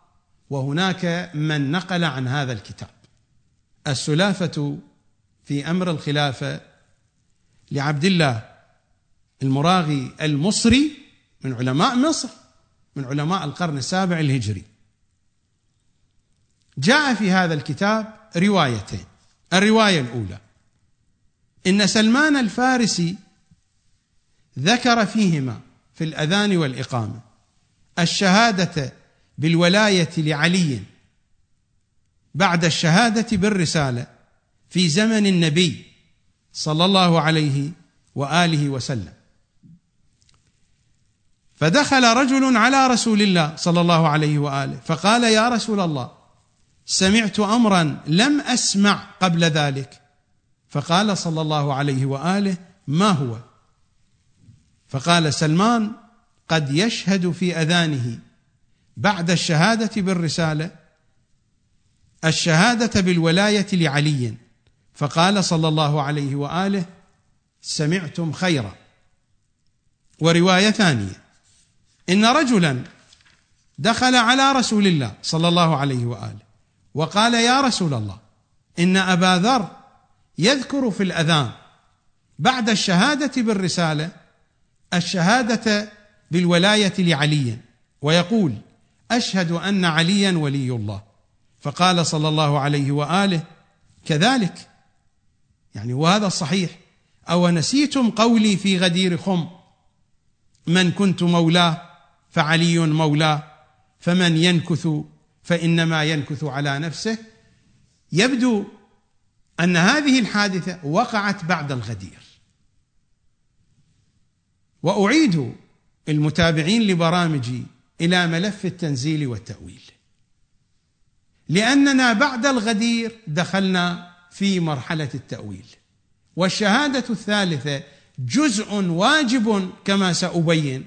وهناك من نقل عن هذا الكتاب، السلافة في أمر الخلافة لعبد الله المراغي المصري، من علماء مصر، من علماء القرن السابع الهجري. جاء في هذا الكتاب روايتين. الرواية الأولى إن سلمان الفارسي ذكر فيهما في الأذان والإقامة الشهادة بالولاية لعلي بعد الشهادة بالرسالة في زمن النبي صلى الله عليه وآله وسلم. فدخل رجل على رسول الله صلى الله عليه وآله فقال: يا رسول الله، سمعت أمرا لم أسمع قبل ذلك. فقال صلى الله عليه وآله: ما هو؟ فقال سلمان: قد يشهد في أذانه بعد الشهادة بالرسالة الشهادة بالولاية لعلي. فقال صلى الله عليه وآله: سمعتم خيرا. ورواية ثانية إن رجلا دخل على رسول الله صلى الله عليه وآله وقال: يا رسول الله، إن أبا ذر يذكر في الأذان بعد الشهادة بالرسالة الشهادة بالولاية لعلي ويقول: أشهد أن عليا ولي الله. فقال صلى الله عليه وآله: كذلك، يعني وهذا الصحيح. أو نسيتم قولي في غدير خم: من كنت مولاه فعلي مولاه، فمن ينكث فإنما ينكث على نفسه. يبدو أن هذه الحادثة وقعت بعد الغدير. وأعيد المتابعين لبرامجي إلى ملف التنزيل والتأويل، لأننا بعد الغدير دخلنا في مرحلة التأويل، والشهادة الثالثة جزء واجب كما سأبين،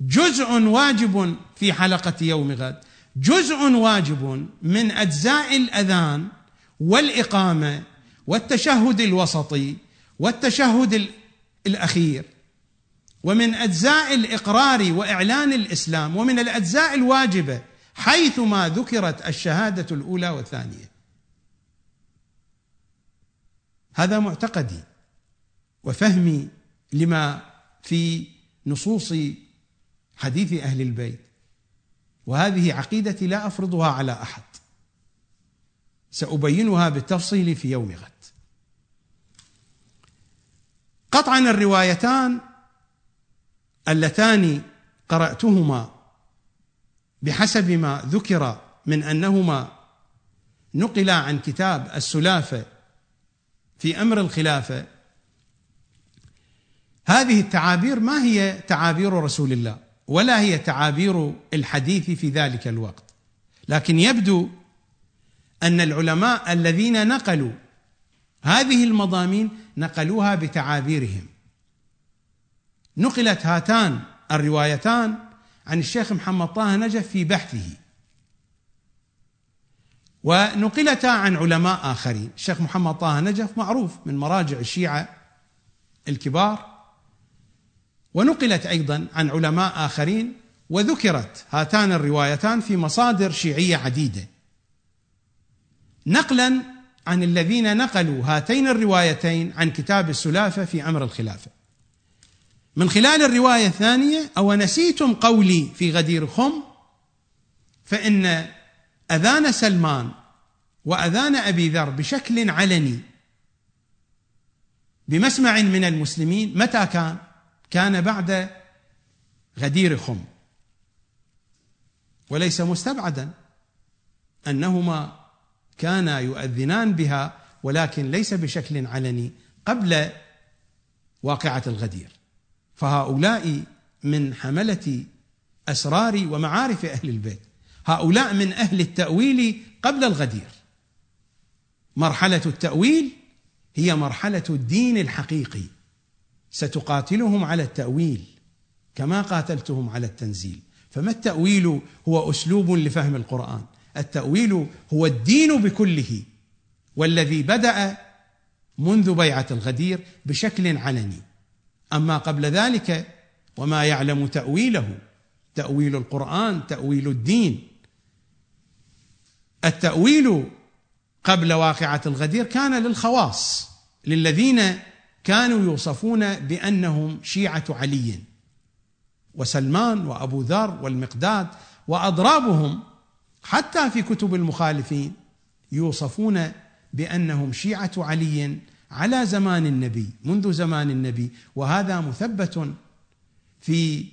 جزء واجب في حلقة يوم غد، جزء واجب من أجزاء الأذان والإقامة والتشهد الوسطي والتشهد الأخير، ومن أجزاء الإقرار وإعلان الإسلام، ومن الأجزاء الواجبة حيثما ذكرت الشهادة الأولى والثانية. هذا معتقدي وفهمي لما في نصوص حديث أهل البيت، وهذه عقيدتي لا أفرضها على أحد، سأبينها بالتفصيل في يوم غد. قطعا الروايتان اللتان قرأتهما بحسب ما ذكر من أنهما نقلا عن كتاب السلافة في أمر الخلافة، هذه التعابير ما هي تعابير رسول الله ولا هي تعابير الحديث في ذلك الوقت، لكن يبدو أن العلماء الذين نقلوا هذه المضامين نقلوها بتعابيرهم. نقلت هاتان الروايتان عن الشيخ محمد طه نجف في بحثه، ونقلتا عن علماء آخرين. الشيخ محمد طه نجف معروف من مراجع الشيعة الكبار، ونقلت أيضا عن علماء آخرين، وذكرت هاتان الروايتان في مصادر شيعية عديدة، نقلا عن الذين نقلوا هاتين الروايتين عن كتاب السلافة في أمر الخلافة. من خلال الرواية الثانية: أو نسيتم قولي في غدير خم، فإن أذان سلمان وأذان أبي ذر بشكل علني بمسمع من المسلمين. متى كان؟ كان بعد غدير خم، وليس مستبعدا أنهما كانا يؤذنان بها، ولكن ليس بشكل علني قبل واقعة الغدير. فهؤلاء من حملة أسرار ومعارف أهل البيت، هؤلاء من أهل التأويل قبل الغدير. مرحلة التأويل هي مرحلة الدين الحقيقي، ستقاتلهم على التأويل كما قاتلتهم على التنزيل. فما التأويل؟ هو أسلوب لفهم القرآن، التأويل هو الدين بكله، والذي بدأ منذ بيعة الغدير بشكل علني. أما قبل ذلك وما يعلم تأويله، تأويل القرآن، تأويل الدين، التأويل قبل واقعة الغدير كان للخواص، للذين كانوا يوصفون بأنهم شيعة علي وسلمان وأبو ذر والمقداد وأضرابهم، حتى في كتب المخالفين يوصفون بأنهم شيعة علي على زمان النبي، منذ زمان النبي، وهذا مثبت في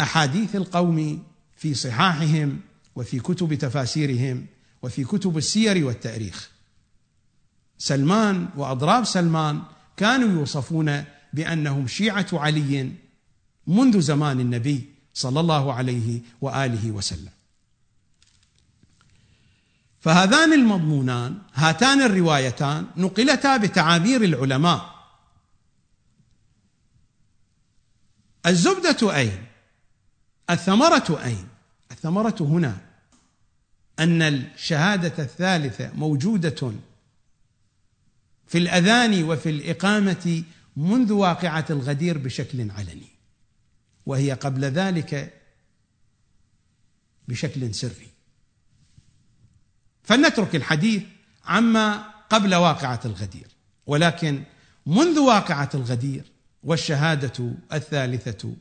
أحاديث القوم، في صحاحهم وفي كتب تفاسيرهم وفي كتب السير والتاريخ. سلمان وأضراب سلمان كانوا يوصفون بأنهم شيعة علي منذ زمان النبي صلى الله عليه وآله وسلم. فهذان المضمونان، هاتان الروايتان، نقلتا بتعابير العلماء. الزبدة أين؟ الثمرة أين؟ الثمرة هنا، أن الشهادة الثالثة موجودة في الأذان وفي الإقامة منذ واقعة الغدير بشكل علني، وهي قبل ذلك بشكل سري. فلنترك الحديث عما قبل واقعة الغدير، ولكن منذ واقعة الغدير والشهادة الثالثة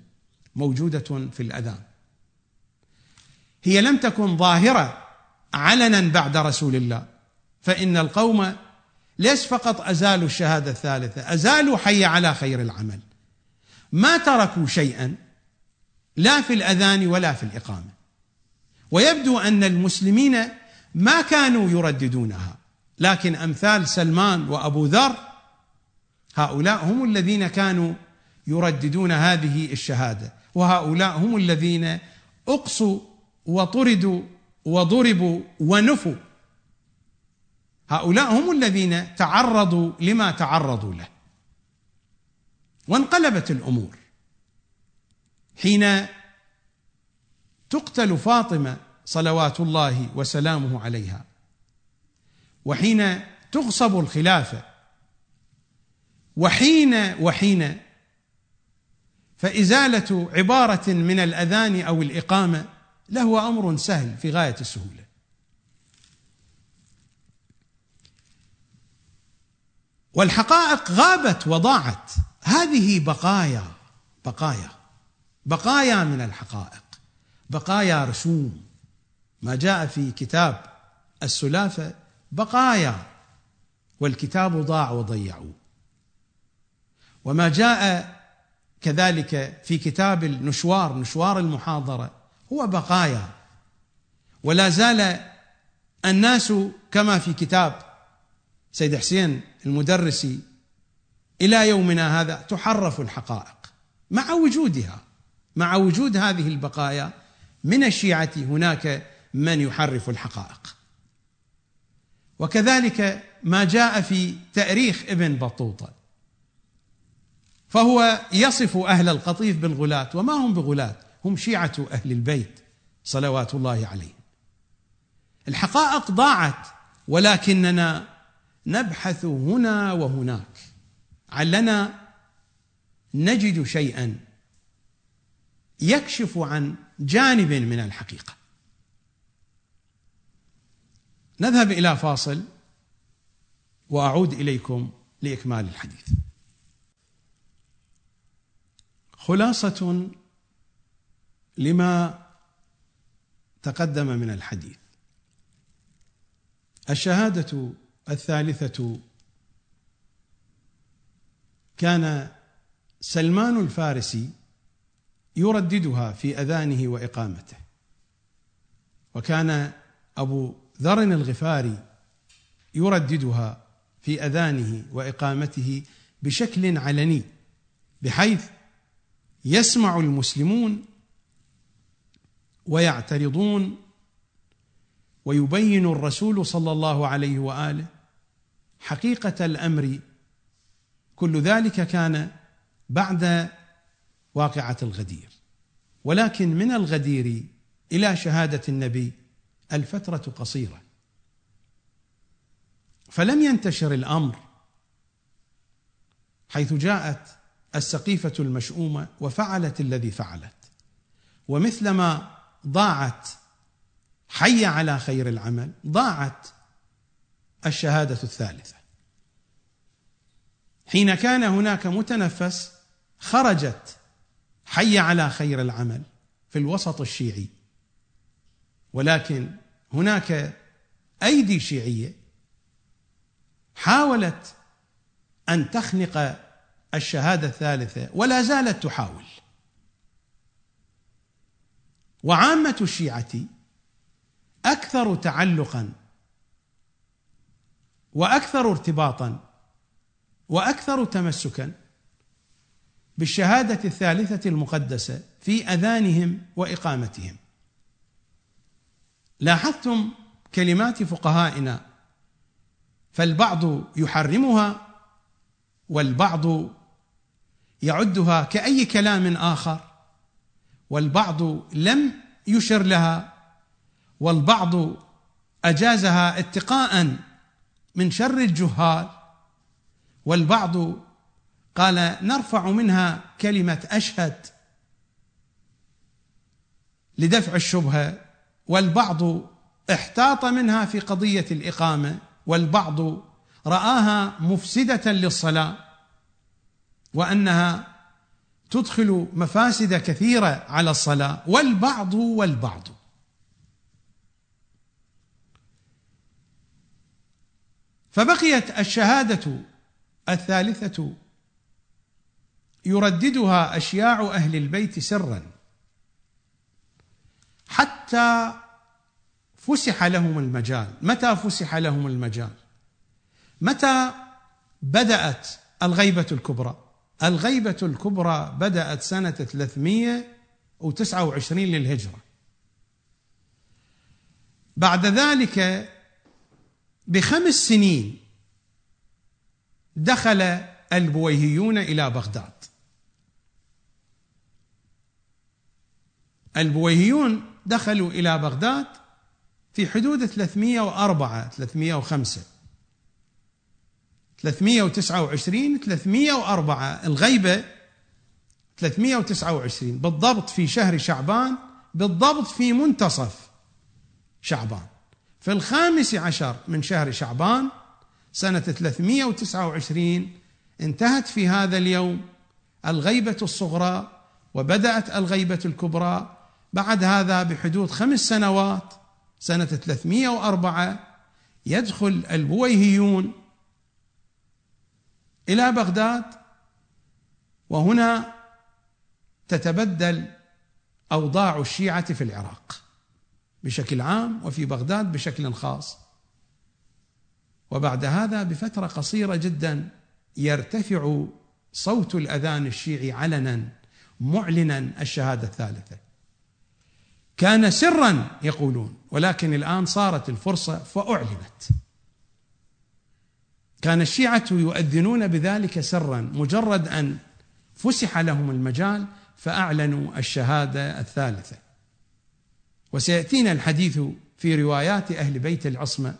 موجودة في الأذان، هي لم تكن ظاهرة علنا بعد رسول الله. فإن القوم ليس فقط أزالوا الشهادة الثالثة، أزالوا حي على خير العمل، ما تركوا شيئا لا في الأذان ولا في الإقامة. ويبدو أن المسلمين ما كانوا يرددونها، لكن أمثال سلمان وأبو ذر هؤلاء هم الذين كانوا يرددون هذه الشهادة، وهؤلاء هم الذين أقصوا وطردوا وضربوا ونفوا، هؤلاء هم الذين تعرضوا لما تعرضوا له. وانقلبت الأمور حين تقتل فاطمة صلوات الله وسلامه عليها، وحين تغصب الخلافة، وحين فإزالة عبارة من الأذان أو الإقامة لهو أمر سهل في غاية السهولة. والحقائق غابت وضاعت، هذه بقايا من الحقائق، بقايا رسوم ما جاء في كتاب السلافة، بقايا، والكتاب ضاع وضيعوه. وما جاء كذلك في كتاب النشوار، نشوار المحاضرة، هو بقايا، ولا زال الناس كما في كتاب سيد حسين المدرسي إلى يومنا هذا تحرف الحقائق مع وجودها، مع وجود هذه البقايا من الشيعة. هناك من يحرف الحقائق، وكذلك ما جاء في تأريخ ابن بطوطة، فهو يصف أهل القطيف بالغلاة، وما هم بغلاة، هم شيعة أهل البيت صلوات الله عليهم. الحقائق ضاعت، ولكننا نبحث هنا وهناك علنا نجد شيئا يكشف عن جانب من الحقيقة. نذهب إلى فاصل وأعود إليكم لإكمال الحديث. خلاصة لما تقدم من الحديث: الشهادة الثالثة كان سلمان الفارسي يرددها في أذانه وإقامته، وكان أبو ذر الغفاري يرددها في أذانه وإقامته بشكل علني، بحيث يسمع المسلمون ويعترضون، ويبين الرسول صلى الله عليه وآله حقيقة الأمر. كل ذلك كان بعد واقعة الغدير، ولكن من الغدير إلى شهادة النبي الفترة قصيرة، فلم ينتشر الأمر، حيث جاءت السقيفة المشؤومة وفعلت الذي فعلت. ومثلما ضاعت حي على خير العمل، ضاعت الشهادة الثالثة. حين كان هناك متنفس، خرجت حي على خير العمل في الوسط الشيعي، ولكن هناك أيدي شيعية حاولت أن تخنق الشهادة الثالثة، ولا زالت تحاول. وعامة الشيعة أكثر تعلقا وأكثر ارتباطا وأكثر تمسكا بالشهادة الثالثة المقدسة في أذانهم وإقامتهم. لاحظتم كلمات فقهائنا، فالبعض يحرمها والبعض يعدها كأي كلام آخر، والبعض لم يشر لها، والبعض أجازها اتقاء من شر الجهال، والبعض قال نرفع منها كلمة أشهد لدفع الشبهة، والبعض احتاط منها في قضية الإقامة، والبعض رآها مفسدة للصلاة وأنها تدخل مفاسد كثيرة على الصلاة، والبعض. فبقيت الشهادة الثالثة يرددها أشياع أهل البيت سرا، حتى فسح لهم المجال. متى فسح لهم المجال؟ متى بدأت الغيبة الكبرى؟ الغيبة الكبرى بدأت سنة 329 للهجرة. بعد ذلك ب5 سنين دخل البويهيون إلى بغداد. البويهيون دخلوا إلى بغداد في حدود 304 305 329 304 الغيبة 329 بالضبط، في شهر شعبان، بالضبط في منتصف شعبان، في 15 من شهر شعبان سنة 329 انتهت في هذا اليوم الغيبة الصغرى، وبدأت الغيبة الكبرى بعد هذا بحدود 5 سنوات. سنة 304 يدخل البويهيون إلى بغداد، وهنا تتبدل أوضاع الشيعة في العراق بشكل عام وفي بغداد بشكل خاص. وبعد هذا بفترة قصيرة جدا يرتفع صوت الأذان الشيعي علنا معلنا الشهادة الثالثة. كان سرا يقولون، ولكن الآن صارت الفرصة فأعلنت. كان الشيعة يؤذنون بذلك سرا، مجرد أن فسح لهم المجال فأعلنوا الشهادة الثالثة. وسيأتينا الحديث في روايات أهل بيت العصمة،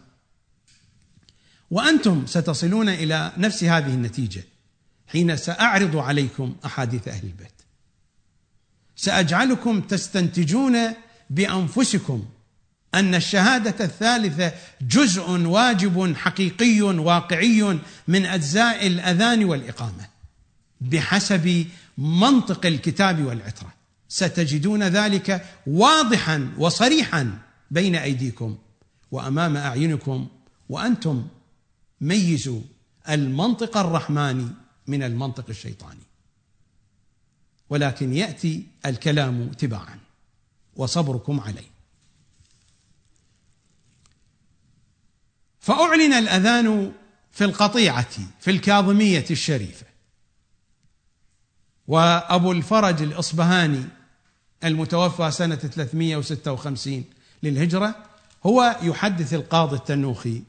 وأنتم ستصلون إلى نفس هذه النتيجة حين سأعرض عليكم أحاديث أهل البيت. سأجعلكم تستنتجون بأنفسكم أن الشهادة الثالثة جزء واجب حقيقي واقعي من أجزاء الأذان والإقامة بحسب منطق الكتاب والعترة، ستجدون ذلك واضحا وصريحا بين أيديكم وأمام أعينكم، وأنتم ميزوا المنطق الرحماني من المنطق الشيطاني. ولكن يأتي الكلام تباعا وصبركم عليه. فأعلن الأذان في القطيعة في الكاظمية الشريفة، وأبو الفرج الإصبهاني المتوفى سنة 356 للهجرة هو يحدث القاضي التنوخي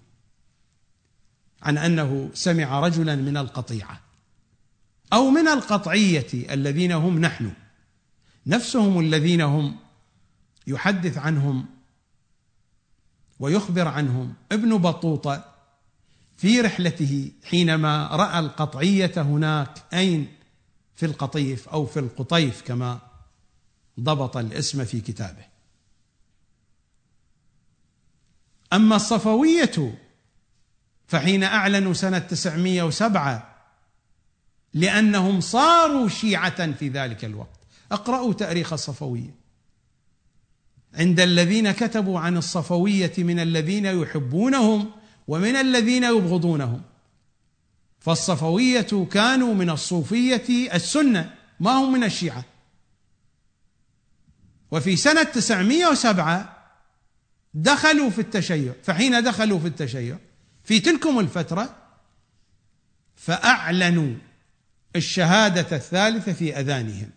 عن أنه سمع رجلا من القطيعة أو من القطعية الذين هم نحن نفسهم الذين هم يحدث عنهم ويخبر عنهم ابن بطوطة في رحلته حينما رأى القطعية هناك أين؟ في القطيف أو في القطيف كما ضبط الاسم في كتابه. أما الصفوية فحين أعلنوا سنة 907 لأنهم صاروا شيعة في ذلك الوقت. اقرأوا تاريخ الصفوية عند الذين كتبوا عن الصفوية من الذين يحبونهم ومن الذين يبغضونهم. فالصفوية كانوا من الصوفية السنة، ما هم من الشيعة. وفي سنة 907 دخلوا في التشيع، فحين دخلوا في التشيع في تلكم الفترة فأعلنوا الشهادة الثالثة في أذانهم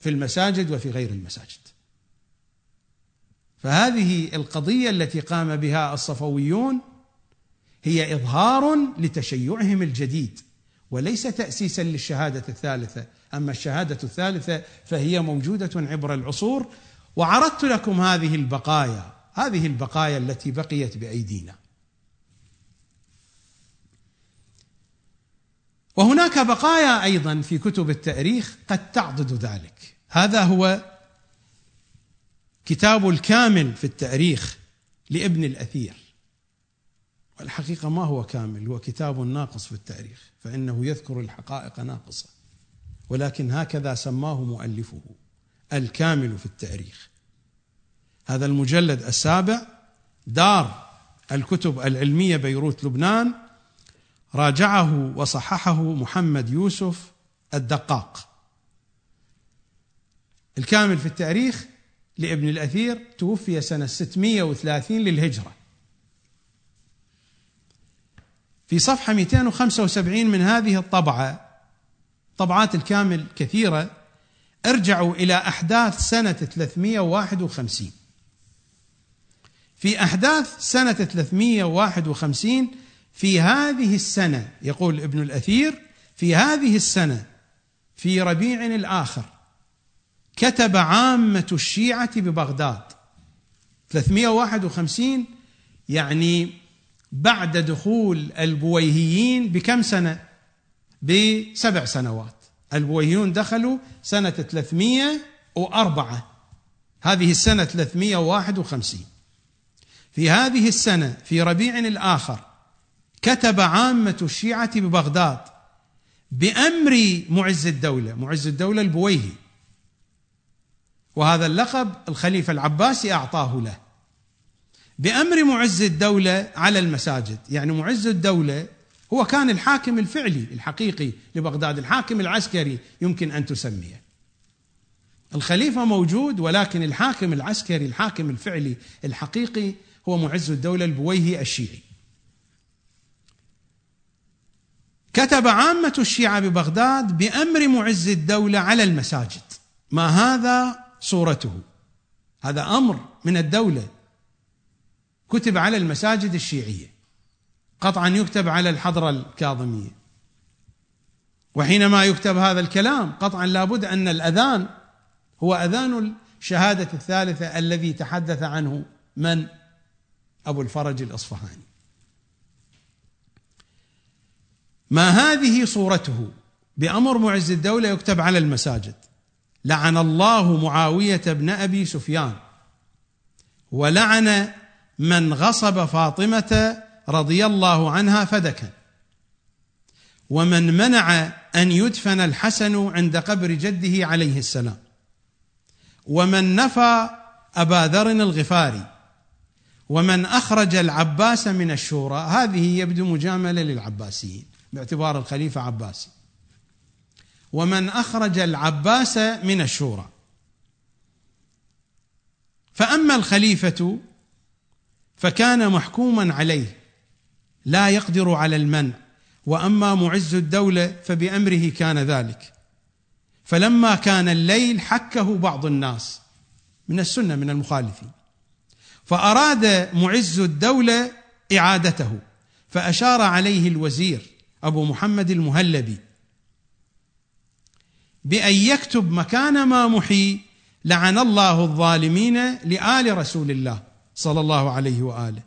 في المساجد وفي غير المساجد. فهذه القضية التي قام بها الصفويون هي إظهار لتشيعهم الجديد وليس تأسيسا للشهادة الثالثة. أما الشهادة الثالثة فهي موجودة عبر العصور، وعرضت لكم هذه البقايا، هذه البقايا التي بقيت بأيدينا. وهناك بقايا أيضا في كتب التاريخ قد تعضد ذلك. هذا هو كتاب الكامل في التاريخ لابن الأثير، والحقيقة ما هو كامل، هو كتاب ناقص في التاريخ، فإنه يذكر الحقائق ناقصة، ولكن هكذا سماه مؤلفه الكامل في التاريخ. هذا المجلد السابع، دار الكتب العلمية بيروت لبنان، راجعه وصححه محمد يوسف الدقاق. الكامل في التاريخ لابن الأثير توفي سنة 630 للهجرة. في صفحة 275 من هذه الطبعة، طبعات الكامل كثيرة، ارجعوا إلى أحداث سنة 351. في أحداث سنة 351 في هذه السنة، يقول ابن الأثير: في هذه السنة في ربيع الآخر كتب عامة الشيعة ببغداد. 351 يعني بعد دخول البويهيين بكم سنة؟ ب7 سنوات. البويهيون دخلوا سنة 304، هذه السنة 351. في هذه السنة في ربيع الآخر كتب عامة الشيعة ببغداد بأمر معز الدولة. معز الدولة البويهي، وهذا اللقب الخليفة العباسي أعطاه له. بأمر معز الدولة على المساجد، يعني معز الدولة هو كان الحاكم الفعلي الحقيقي لبغداد، الحاكم العسكري يمكن أن تسميه. الخليفة موجود، ولكن الحاكم العسكري الحاكم الفعلي الحقيقي هو معز الدولة البويهي الشيعي. كتب عامة الشيعة ببغداد بأمر معز الدولة على المساجد. ما هذا صورته؟ هذا أمر من الدولة كتب على المساجد الشيعية، قطعا يكتب على الحضرة الكاظمية. وحينما يكتب هذا الكلام قطعا لابد أن الأذان هو أذان الشهادة الثالثة الذي تحدث عنه من؟ أبو الفرج الإصفهاني. ما هذه صورته؟ بأمر معز الدولة يكتب على المساجد: لعن الله معاوية بن أبي سفيان، ولعن من غصب فاطمة رضي الله عنها فدكا، ومن منع أن يدفن الحسن عند قبر جده عليه السلام، ومن نفى أبا ذر الغفاري، ومن أخرج العباس من الشورى. هذه يبدو مجاملة للعباسيين باعتبار الخليفة عباسي. ومن أخرج العباس من الشورى. فأما الخليفة فكان محكوما عليه لا يقدر على المنع، وأما معز الدولة فبأمره كان ذلك. فلما كان الليل حكه بعض الناس من السنة من المخالفين، فأراد معز الدولة إعادته، فأشار عليه الوزير أبو محمد المهلبي بأن يكتب مكان ما محي: لعن الله الظالمين لآل رسول الله صلى الله عليه وآله،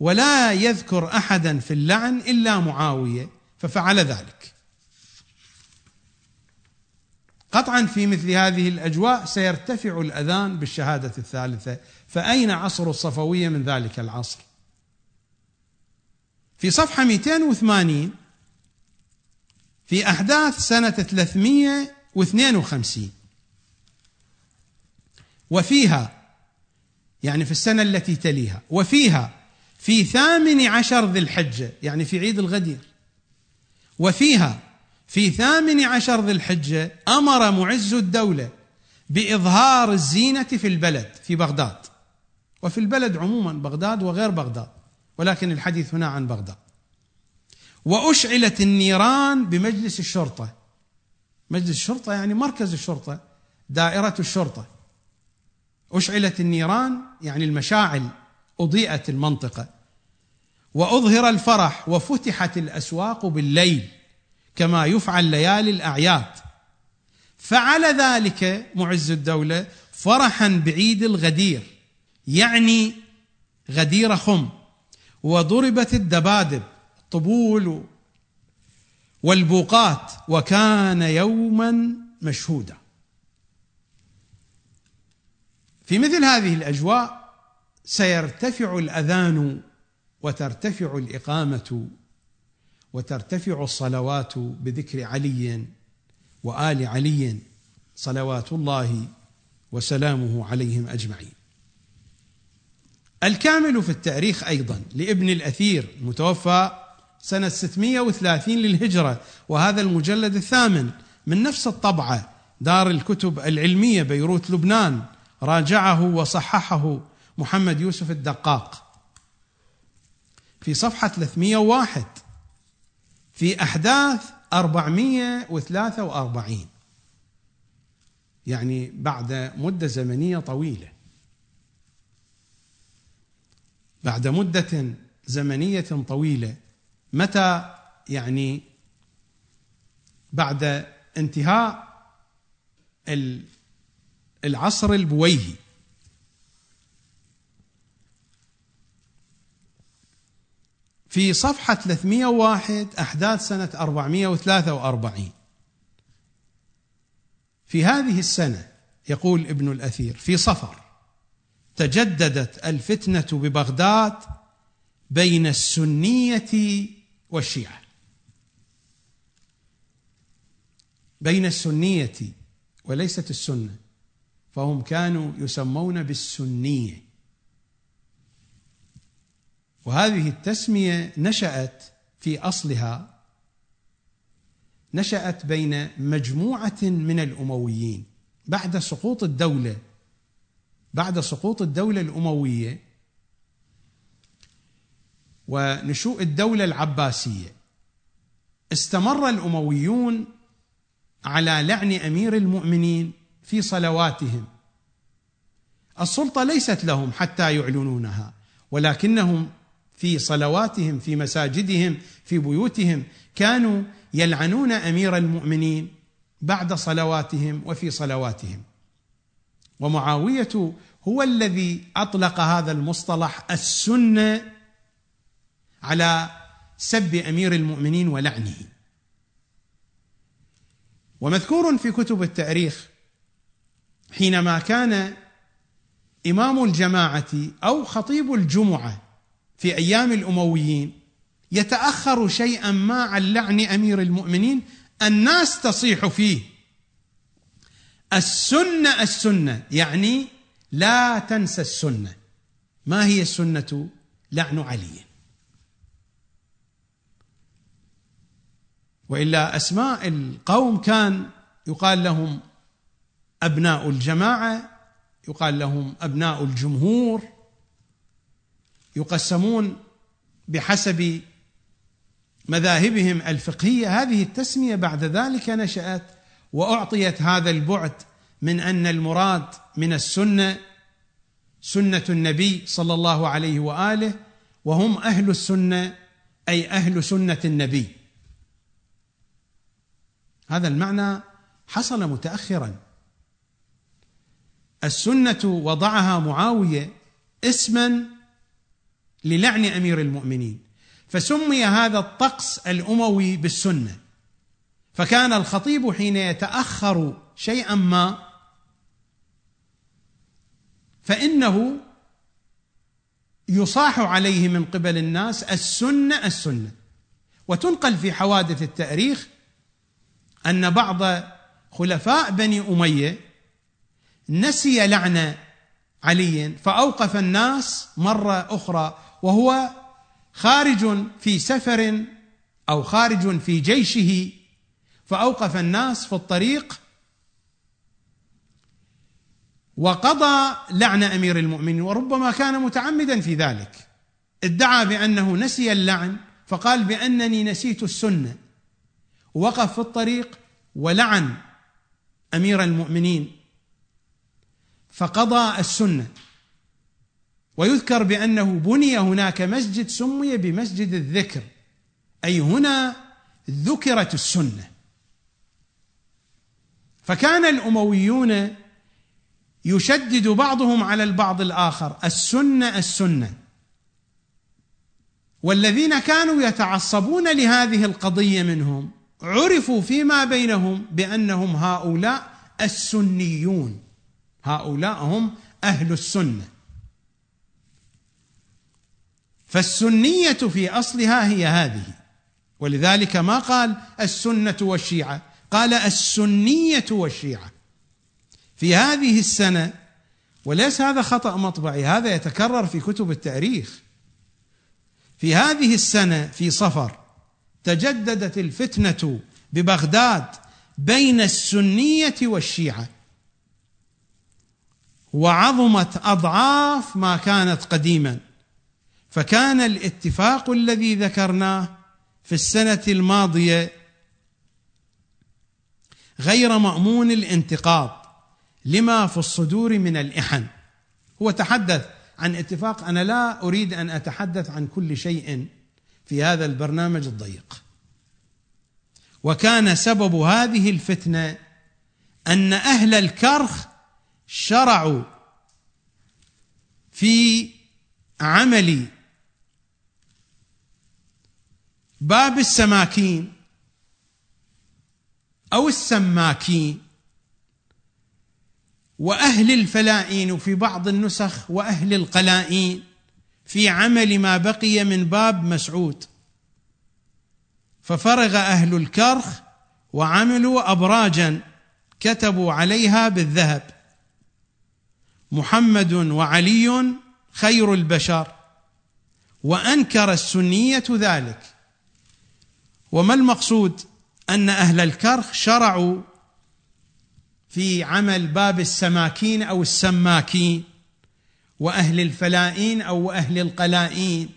ولا يذكر أحدا في اللعن إلا معاوية، ففعل ذلك. قطعا في مثل هذه الأجواء سيرتفع الأذان بالشهادة الثالثة، فأين عصر الصفوية من ذلك العصر؟ في صفحة 280 في أحداث سنة 352، وفيها يعني في السنة التي تليها، وفيها في 18 ذي الحجة يعني في عيد الغدير، وفيها في 18 ذي الحجة أمر معز الدولة بإظهار الزينة في البلد في بغداد، وفي البلد عموما بغداد وغير بغداد، ولكن الحديث هنا عن بغداد. وأشعلت النيران بمجلس الشرطة. مجلس الشرطة يعني مركز الشرطة، دائرة الشرطة. أشعلت النيران يعني المشاعل أضيئت المنطقة، وأظهر الفرح، وفتحت الأسواق بالليل كما يفعل ليالي الأعياد. فعل ذلك معز الدولة فرحا بعيد الغدير يعني غدير خم، وضربت الدبادب الطبول والبوقات، وكان يوما مشهودا. في مثل هذه الأجواء سيرتفع الأذان وترتفع الإقامة وترتفع الصلوات بذكر علي وآل علي صلوات الله وسلامه عليهم أجمعين. الكامل في التاريخ أيضا لابن الأثير المتوفى سنة 630 للهجرة، وهذا المجلد 8 من نفس الطبعة دار الكتب العلمية بيروت لبنان، راجعه وصححه محمد يوسف الدقاق. في صفحة 301 في أحداث 443 يعني بعد مدة زمنية طويلة، بعد مدة زمنية طويلة. متى؟ يعني بعد انتهاء العصر البويهي. في صفحة 301 أحداث سنة 443 في هذه السنة يقول ابن الأثير: في صفر تجددت الفتنة ببغداد بين السنية والشيعة، بين السنية وليست السنة، فهم كانوا يسمون بالسنية، وهذه التسمية نشأت في أصلها نشأت بين مجموعة من الأمويين بعد سقوط الدولة، بعد سقوط الدولة الأموية ونشوء الدولة العباسية. استمر الأمويون على لعن أمير المؤمنين في صلواتهم. السلطة ليست لهم حتى يعلنونها، ولكنهم في صلواتهم، في مساجدهم، في بيوتهم، كانوا يلعنون أمير المؤمنين بعد صلواتهم وفي صلواتهم. ومعاوية هو الذي أطلق هذا المصطلح السنة على سب أمير المؤمنين ولعنه. ومذكور في كتب التاريخ حينما كان إمام الجماعة أو خطيب الجمعة في أيام الأمويين يتأخر شيئا ما عن لعن أمير المؤمنين، الناس تصيح فيه السنة السنة، يعني لا تنسى السنة. ما هي السنة؟ لعن علي. وإلا أسماء القوم كان يقال لهم أبناء الجماعة، يقال لهم أبناء الجمهور، يقسمون بحسب مذاهبهم الفقهية. هذه التسمية بعد ذلك نشأت وأعطيت هذا البعد من أن المراد من السنة سنة النبي صلى الله عليه وآله، وهم أهل السنة أي أهل سنة النبي. هذا المعنى حصل متأخرا. السنة وضعها معاوية اسما للعن أمير المؤمنين، فسمي هذا الطقس الأموي بالسنة. فكان الخطيب حين يتأخر شيئا ما فإنه يصاح عليه من قبل الناس السنة السنة. وتنقل في حوادث التاريخ أن بعض خلفاء بني أمية نسي لعن علي فأوقف الناس مرة أخرى وهو خارج في سفر أو خارج في جيشه، فأوقف الناس في الطريق وقضى لعن أمير المؤمنين، وربما كان متعمدا في ذلك، ادعى بأنه نسي اللعن فقال بأنني نسيت السنة، وقف في الطريق ولعن أمير المؤمنين فقضى السنة. ويذكر بأنه بني هناك مسجد سمي بمسجد الذكر، أي هنا ذكرت السنة. فكان الأمويون يشدد بعضهم على البعض الآخر السنة السنة. والذين كانوا يتعصبون لهذه القضية منهم عرفوا فيما بينهم بأنهم هؤلاء السنيون، هؤلاء هم أهل السنة. فالسنية في أصلها هي هذه، ولذلك ما قال السنة والشيعة، قال السنية والشيعة. في هذه السنة، وليس هذا خطأ مطبعي، هذا يتكرر في كتب التاريخ، في هذه السنة في صفر تجددت الفتنة ببغداد بين السنية والشيعة، وعظمت أضعاف ما كانت قديما. فكان الاتفاق الذي ذكرناه في السنة الماضية غير مأمون الانتقاض لما في الصدور من الإحن. هو تحدث عن اتفاق، أنا لا أريد أن أتحدث عن كل شيء في هذا البرنامج الضيق. وكان سبب هذه الفتنة أن أهل الكرخ شرعوا في عمل باب السماكين أو السماكين وأهل الفلائين، وفي بعض النسخ وأهل القلائين، في عمل ما بقي من باب مسعود. ففرغ أهل الكرخ وعملوا أبراجا كتبوا عليها بالذهب: محمد وعلي خير البشر. وأنكر السنية ذلك. وما المقصود؟ أن أهل الكرخ شرعوا في عمل باب السماكين أو السماكين وأهل الفلائين أو أهل القلائين.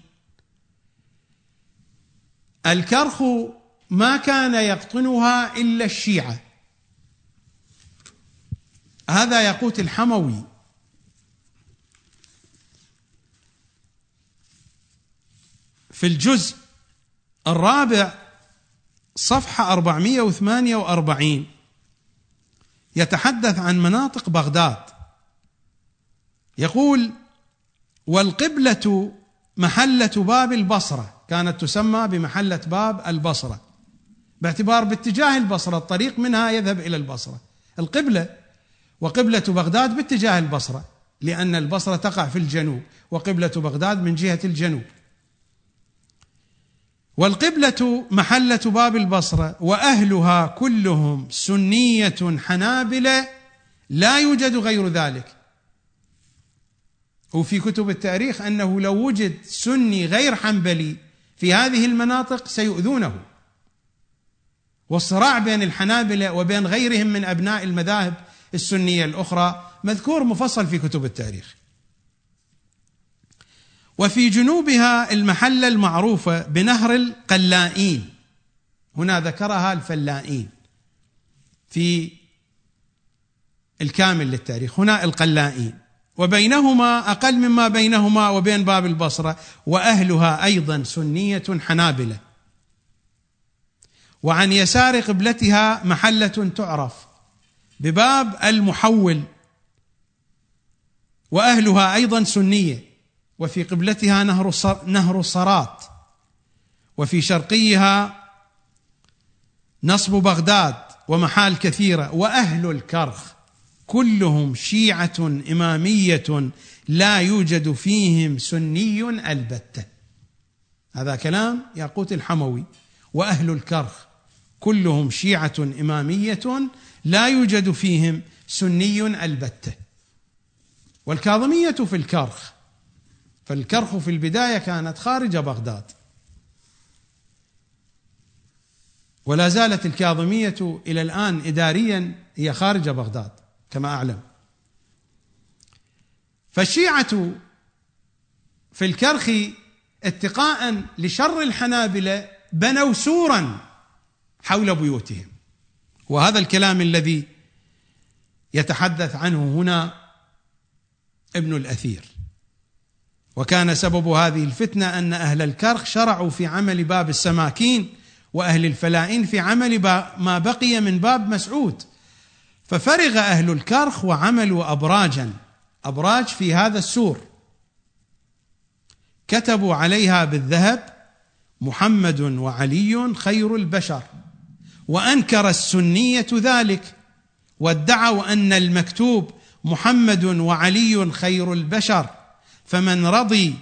الكرخ ما كان يقطنها إلا الشيعة، هذا ياقوت الحموي. في الجزء الرابع صفحة 448 يتحدث عن مناطق بغداد، يقول: والقبلة محلة باب البصرة، كانت تسمى بمحلة باب البصرة باعتبار باتجاه البصرة، الطريق منها يذهب إلى البصرة، القبلة، وقبلة بغداد باتجاه البصرة لأن البصرة تقع في الجنوب وقبلة بغداد من جهة الجنوب. والقبلة محلة باب البصرة وأهلها كلهم سنية حنابلة لا يوجد غير ذلك. وفي كتب التاريخ أنه لو وجد سني غير حنبلي في هذه المناطق سيؤذونه، والصراع بين الحنابلة وبين غيرهم من أبناء المذاهب السنية الأخرى مذكور مفصل في كتب التاريخ. وفي جنوبها المحلة المعروفة بنهر القلائين، هنا ذكرها الفلائين في الكامل للتاريخ، هنا القلائين، وبينهما أقل مما بينهما وبين باب البصرة وأهلها أيضا سنية حنابلة. وعن يسار قبلتها محلة تعرف بباب المحول وأهلها أيضا سنية، وفي قبلتها نهر صراط، وفي شرقيها نصب بغداد ومحال كثيرة، وأهل الكرخ كلهم شيعة إمامية لا يوجد فيهم سني البتة. هذا كلام ياقوت الحموي. وأهل الكرخ كلهم شيعة إمامية لا يوجد فيهم سني البتة. والكاظمية في الكرخ، فالكرخ في البداية كانت خارج بغداد، ولا زالت الكاظمية إلى الآن إداريا هي خارج بغداد كما أعلم. فالشيعة في الكرخ اتقاء لشر الحنابلة بنوا سورا حول بيوتهم، وهذا الكلام الذي يتحدث عنه هنا ابن الأثير. وكان سبب هذه الفتنة أن أهل الكرخ شرعوا في عمل باب السماكين، وأهل الفلائين في عمل ما بقي من باب مسعود، ففرغ أهل الكرخ وعملوا أبراج في هذا السور كتبوا عليها بالذهب: محمد وعلي خير البشر. وأنكر السنية ذلك وادعوا أن المكتوب محمد وعلي خير البشر، فمن رضي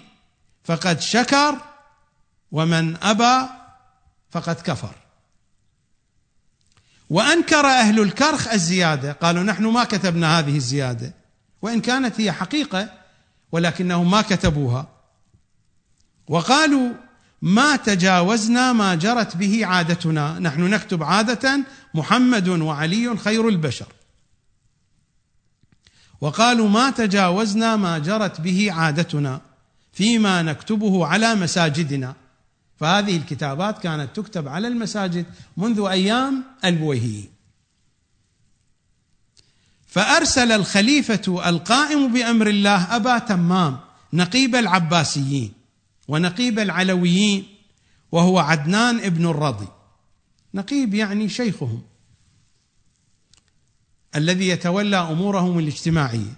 فقد شكر ومن أبى فقد كفر. وأنكر أهل الكرخ الزيادة، قالوا نحن ما كتبنا هذه الزيادة، وإن كانت هي حقيقة ولكنهم ما كتبوها، وقالوا ما تجاوزنا ما جرت به عادتنا، نحن نكتب عادة محمد وعلي خير البشر، وقالوا ما تجاوزنا ما جرت به عادتنا فيما نكتبه على مساجدنا، فهذه الكتابات كانت تكتب على المساجد منذ أيام البويهيين. فأرسل الخليفة القائم بأمر الله أبا تمام نقيب العباسيين ونقيب العلويين، وهو عدنان ابن الرضي، نقيب يعني شيخهم الذي يتولى أمورهم الاجتماعية،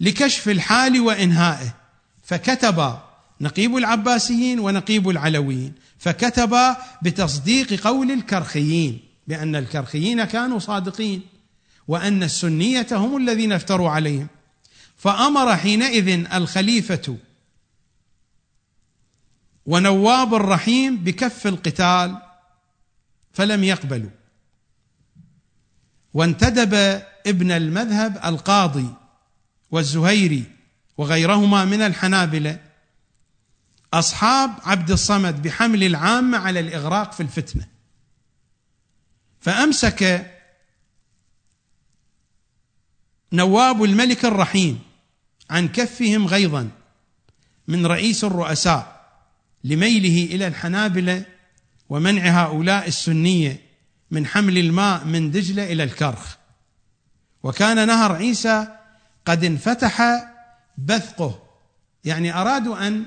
لكشف الحال وإنهائه، فكتب نقيب العباسيين ونقيب العلويين، فكتب بتصديق قول الكرخيين بأن الكرخيين كانوا صادقين وأن السنية هم الذين افتروا عليهم. فأمر حينئذ الخليفة ونواب الرحيم بكف القتال فلم يقبلوا، وانتدب ابن المذهب القاضي والزهيري وغيرهما من الحنابلة أصحاب عبد الصمد بحمل العامة على الإغراق في الفتنة، فأمسك نواب الملك الرحيم عن كفهم غيظا من رئيس الرؤساء لميله إلى الحنابلة ومنع هؤلاء السنية من حمل الماء من دجلة إلى الكرخ. وكان نهر عيسى قد انفتح بثقه، يعني أرادوا أن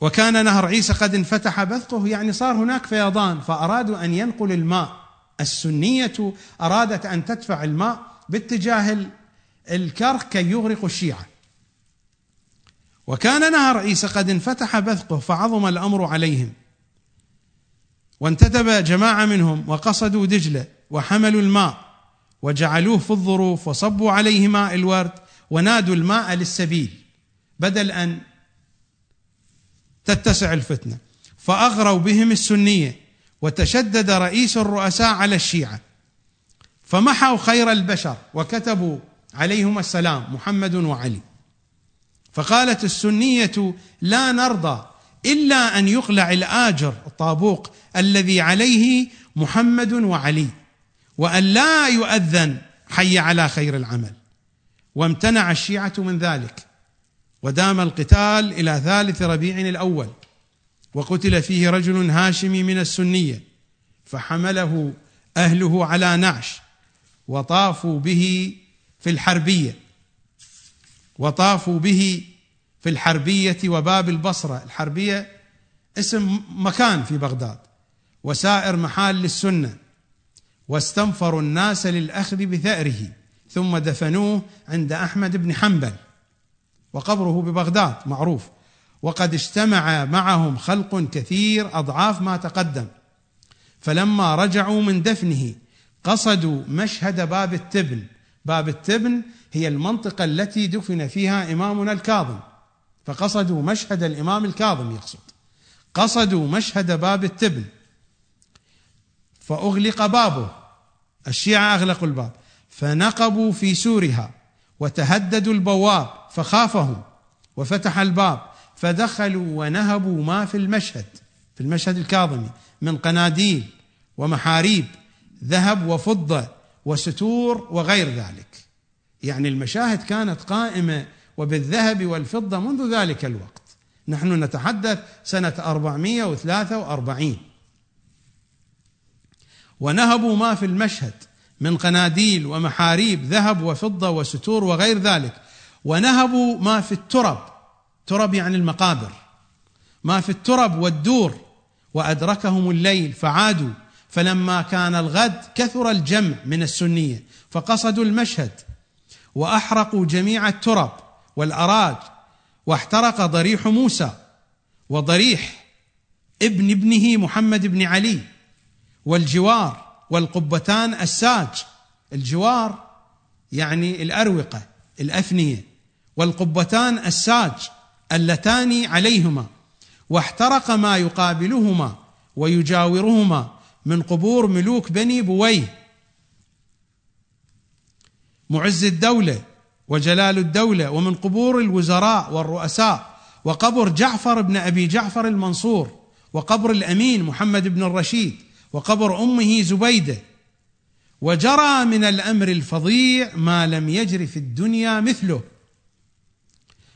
وكان نهر عيسى قد انفتح بثقه، يعني صار هناك فيضان، فأرادوا أن ينقل الماء. السنية أرادت أن تدفع الماء باتجاه الكرخ كي يغرق الشيعة. وكان نهر عيسى قد انفتح بثقه فعظم الأمر عليهم، وانتدب جماعة منهم وقصدوا دجلة وحملوا الماء وجعلوه في الظروف وصبوا عليه ماء الورد ونادوا الماء للسبيل بدل أن تتسع الفتنة، فأغروا بهم السنية، وتشدد رئيس الرؤساء على الشيعة، فمحوا خير البشر وكتبوا عليهم السلام محمد وعلي. فقالت السنية: لا نرضى إلا أن يقلع الآجر الطابوق الذي عليه محمد وعلي، وأن لا يؤذن حي على خير العمل. وامتنع الشيعة من ذلك، ودام القتال إلى 3 ربيع الأول، وقتل فيه رجل هاشمي من السنية، فحمله أهله على نعش وطافوا به في الحربية، وباب البصرة. الحربية اسم مكان في بغداد وسائر محال للسنة. واستنفروا الناس للأخذ بثأره، ثم دفنوه عند أحمد بن حنبل، وقبره ببغداد معروف. وقد اجتمع معهم خلق كثير أضعاف ما تقدم، فلما رجعوا من دفنه قصدوا مشهد باب التبن. باب التبن هي المنطقة التي دفن فيها إمامنا الكاظم، فقصدوا مشهد الإمام الكاظم، قصدوا مشهد باب التبن، فأغلق بابه، الشيعة أغلقوا الباب، فنقبوا في سورها وتهددوا البواب فخافهم وفتح الباب، فدخلوا ونهبوا ما في المشهد، في المشهد الكاظمي، من قناديل ومحاريب، ذهب وفضة وستور وغير ذلك. يعني المشاهد كانت قائمة وبالذهب والفضة منذ ذلك الوقت، نحن نتحدث سنة 443. ونهبوا ما في المشهد من قناديل ومحاريب ذهب وفضة وستور وغير ذلك، ونهبوا ما في الترب، ترب يعني المقابر، ما في الترب والدور. وأدركهم الليل فعادوا، فلما كان الغد كثر الجمع من السنية، فقصدوا المشهد وأحرقوا جميع الترب والأراج، واحترق ضريح موسى وضريح ابنه محمد بن علي والجوار والقبتان الساج. الجوار يعني الأروقة الأفنية، والقبتان الساج اللتان عليهما، واحترق ما يقابلهما ويجاورهما من قبور ملوك بني بويه، معز الدولة وجلال الدولة، ومن قبور الوزراء والرؤساء، وقبر جعفر بن أبي جعفر المنصور، وقبر الأمين محمد بن الرشيد، وقبر أمه زبيدة. وجرى من الأمر الفظيع ما لم يجر في الدنيا مثله.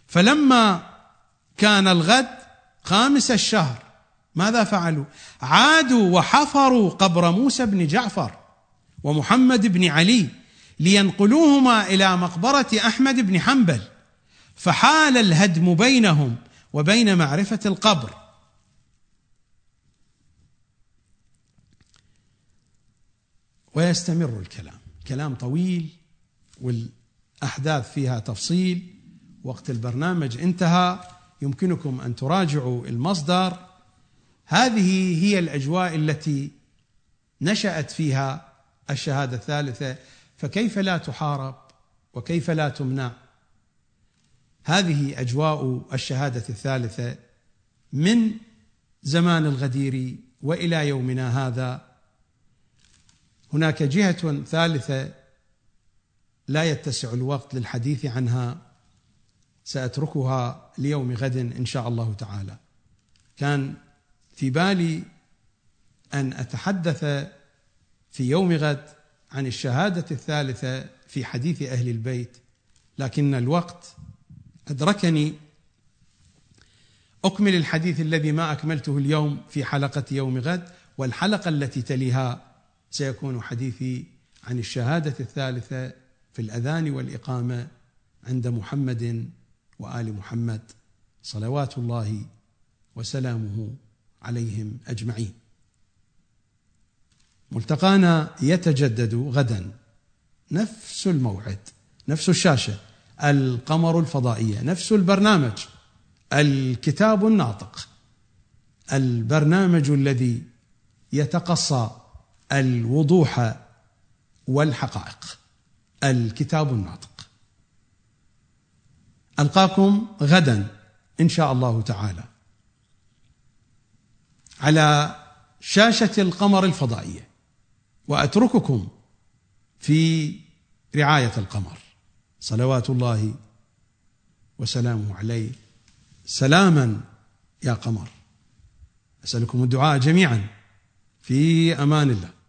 فلما كان الغد 5 الشهر ماذا فعلوا؟ عادوا وحفروا قبر موسى بن جعفر ومحمد بن علي لينقلوهما إلى مقبرة أحمد بن حنبل، فحال الهدم بينهم وبين معرفة القبر. ويستمر الكلام، كلام طويل والأحداث فيها تفصيل. وقت البرنامج انتهى، يمكنكم أن تراجعوا المصدر. هذه هي الأجواء التي نشأت فيها الشهادة الثالثة، فكيف لا تحارب وكيف لا تمنع؟ هذه أجواء الشهادة الثالثة من زمان الغدير وإلى يومنا هذا. هناك جهة ثالثة لا يتسع الوقت للحديث عنها، سأتركها ليوم غد إن شاء الله تعالى. كان في بالي أن أتحدث في يوم غد عن الشهادة الثالثة في حديث أهل البيت، لكن الوقت أدركني. أكمل الحديث الذي ما أكملته اليوم في حلقة يوم غد، والحلقة التي تليها سيكون حديثي عن الشهادة الثالثة في الأذان والإقامة عند محمد وآل محمد، صلوات الله وسلامه عليهم أجمعين. ملتقانا يتجدد غدا، نفس الموعد، نفس الشاشة، القمر الفضائية، نفس البرنامج، الكتاب الناطق، البرنامج الذي يتقصى الوضوح والحقائق، الكتاب الناطق. ألقاكم غدا إن شاء الله تعالى على شاشة القمر الفضائية، وأترككم في رعاية القمر، صلوات الله وسلامه عليه. سلاما يا قمر. أسألكم الدعاء جميعا، في أمان الله.